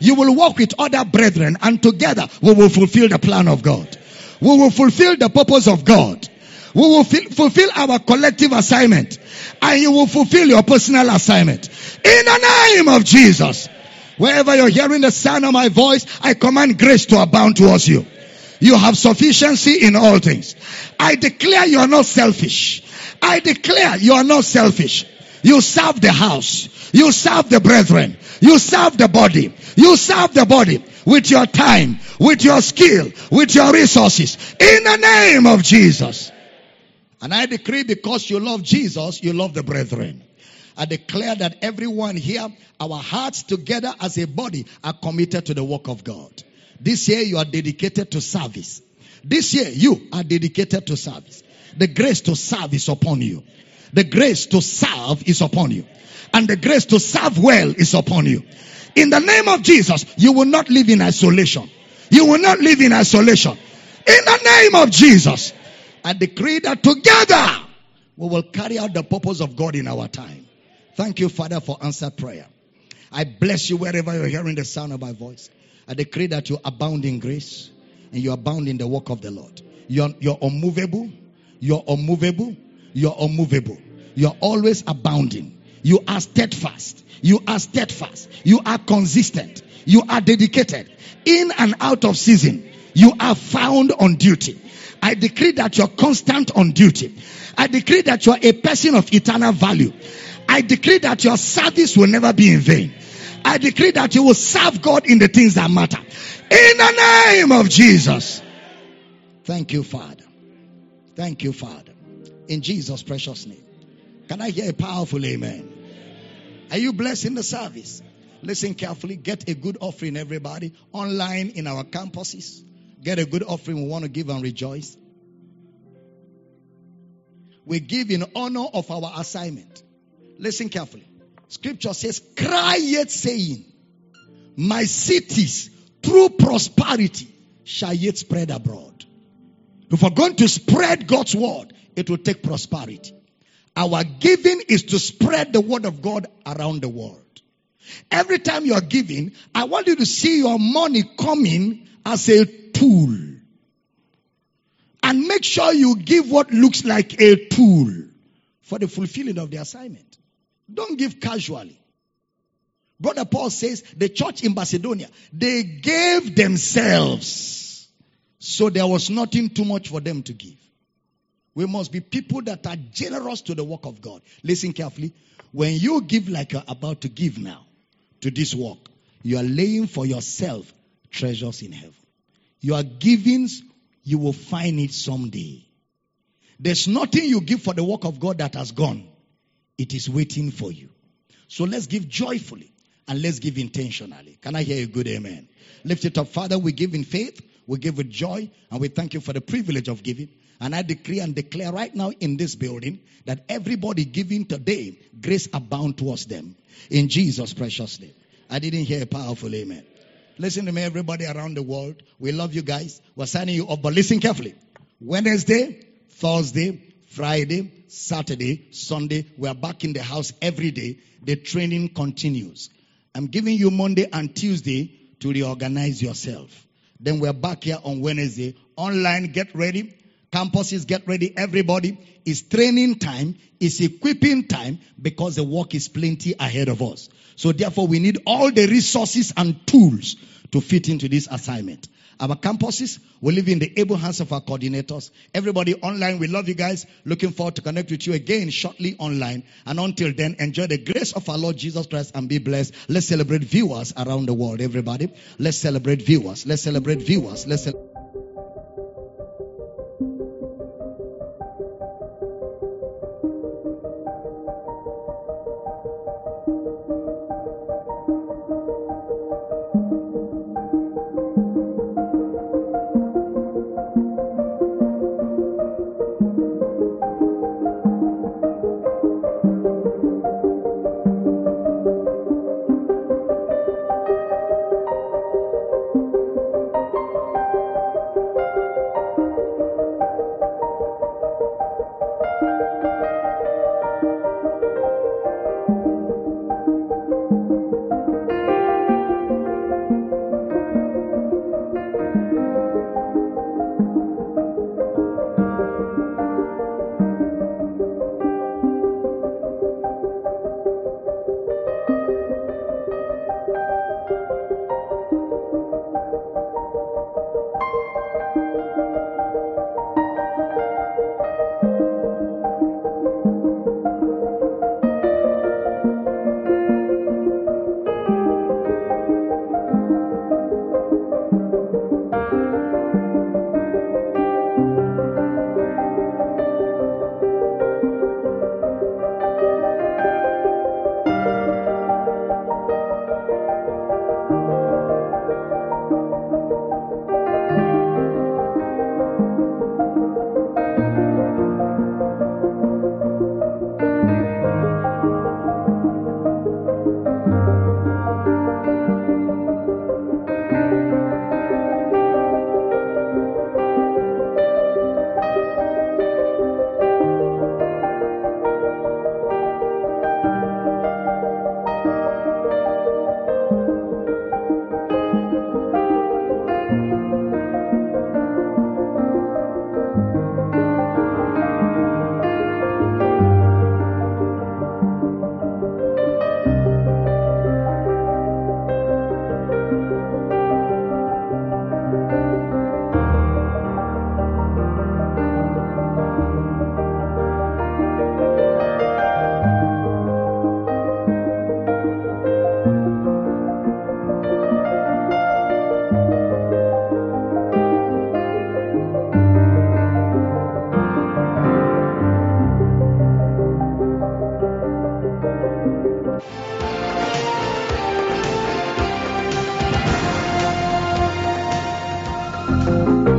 You will walk with other brethren, and together we will fulfill the plan of God. We will fulfill the purpose of God. We will fulfill our collective assignment. And you will fulfill your personal assignment. In the name of Jesus. Wherever you're hearing the sound of my voice, I command grace to abound towards you. You have sufficiency in all things. I declare you are not selfish. I declare you are not selfish. You serve the house. You serve the brethren. You serve the body. You serve the body with your time, with your skill, with your resources. In the name of Jesus. And I decree, because you love Jesus, you love the brethren. I declare that everyone here, our hearts together as a body, are committed to the work of God. This year you are dedicated to service. This year you are dedicated to service. The grace to serve is upon you. The grace to serve is upon you. And the grace to serve well is upon you. In the name of Jesus, you will not live in isolation. You will not live in isolation. In the name of Jesus. I decree that together we will carry out the purpose of God in our time. Thank you, Father, for answered prayer. I bless you wherever you're hearing the sound of my voice. I decree that you abound in grace and you abound in the work of the Lord. You're, you're unmovable. You're unmovable. You're unmovable. You're always abounding. You are steadfast. You are steadfast. You are consistent. You are dedicated. In and out of season, you are found on duty. I decree that you're constant on duty. I decree that you're a person of eternal value. I decree that your service will never be in vain. I decree that you will serve God in the things that matter. In the name of Jesus. Thank you, Father. Thank you, Father. In Jesus' precious name. Can I hear a powerful amen? Are you blessed in the service? Listen carefully. Get a good offering, everybody. Online, in our campuses. Get a good offering. We want to give and rejoice. We give in honor of our assignment. Listen carefully. Scripture says, cry yet saying, my cities through prosperity shall yet spread abroad. If we're going to spread God's word, it will take prosperity. Our giving is to spread the word of God around the world. Every time you are giving, I want you to see your money coming as a tool. And make sure you give what looks like a tool for the fulfilling of the assignment. Don't give casually. Brother Paul says the church in Macedonia, they gave themselves. So there was nothing too much for them to give. We must be people that are generous to the work of God. Listen carefully. When you give like you're about to give now to this work, you are laying for yourself treasures in heaven. Your givings, you will find it someday. There's nothing you give for the work of God that has gone. It is waiting for you. So let's give joyfully and let's give intentionally. Can I hear a good amen? Lift it up. Father, we give in faith, we give with joy, and we thank you for the privilege of giving. And I decree and declare right now in this building that everybody giving today, grace abound towards them. In Jesus' precious name. I didn't hear a powerful amen. Listen to me, everybody around the world. We love you guys. We're signing you up, but listen carefully. Wednesday, Thursday, Friday, Saturday, Sunday, we're back in the house every day. The training continues. I'm giving you Monday and Tuesday to reorganize yourself. Then we're back here on Wednesday. Online, get ready. Campuses, get ready. Everybody, it's training time, it's equipping time, because the work is plenty ahead of us. So therefore, we need all the resources and tools to fit into this assignment. Our campuses, we live in the able hands of our coordinators. Everybody online, we love you guys. Looking forward to connect with you again shortly online. And until then, enjoy the grace of our Lord Jesus Christ and be blessed. Let's celebrate viewers around the world, everybody. Let's celebrate viewers. Let's celebrate viewers. Let's celebrate. Thank you.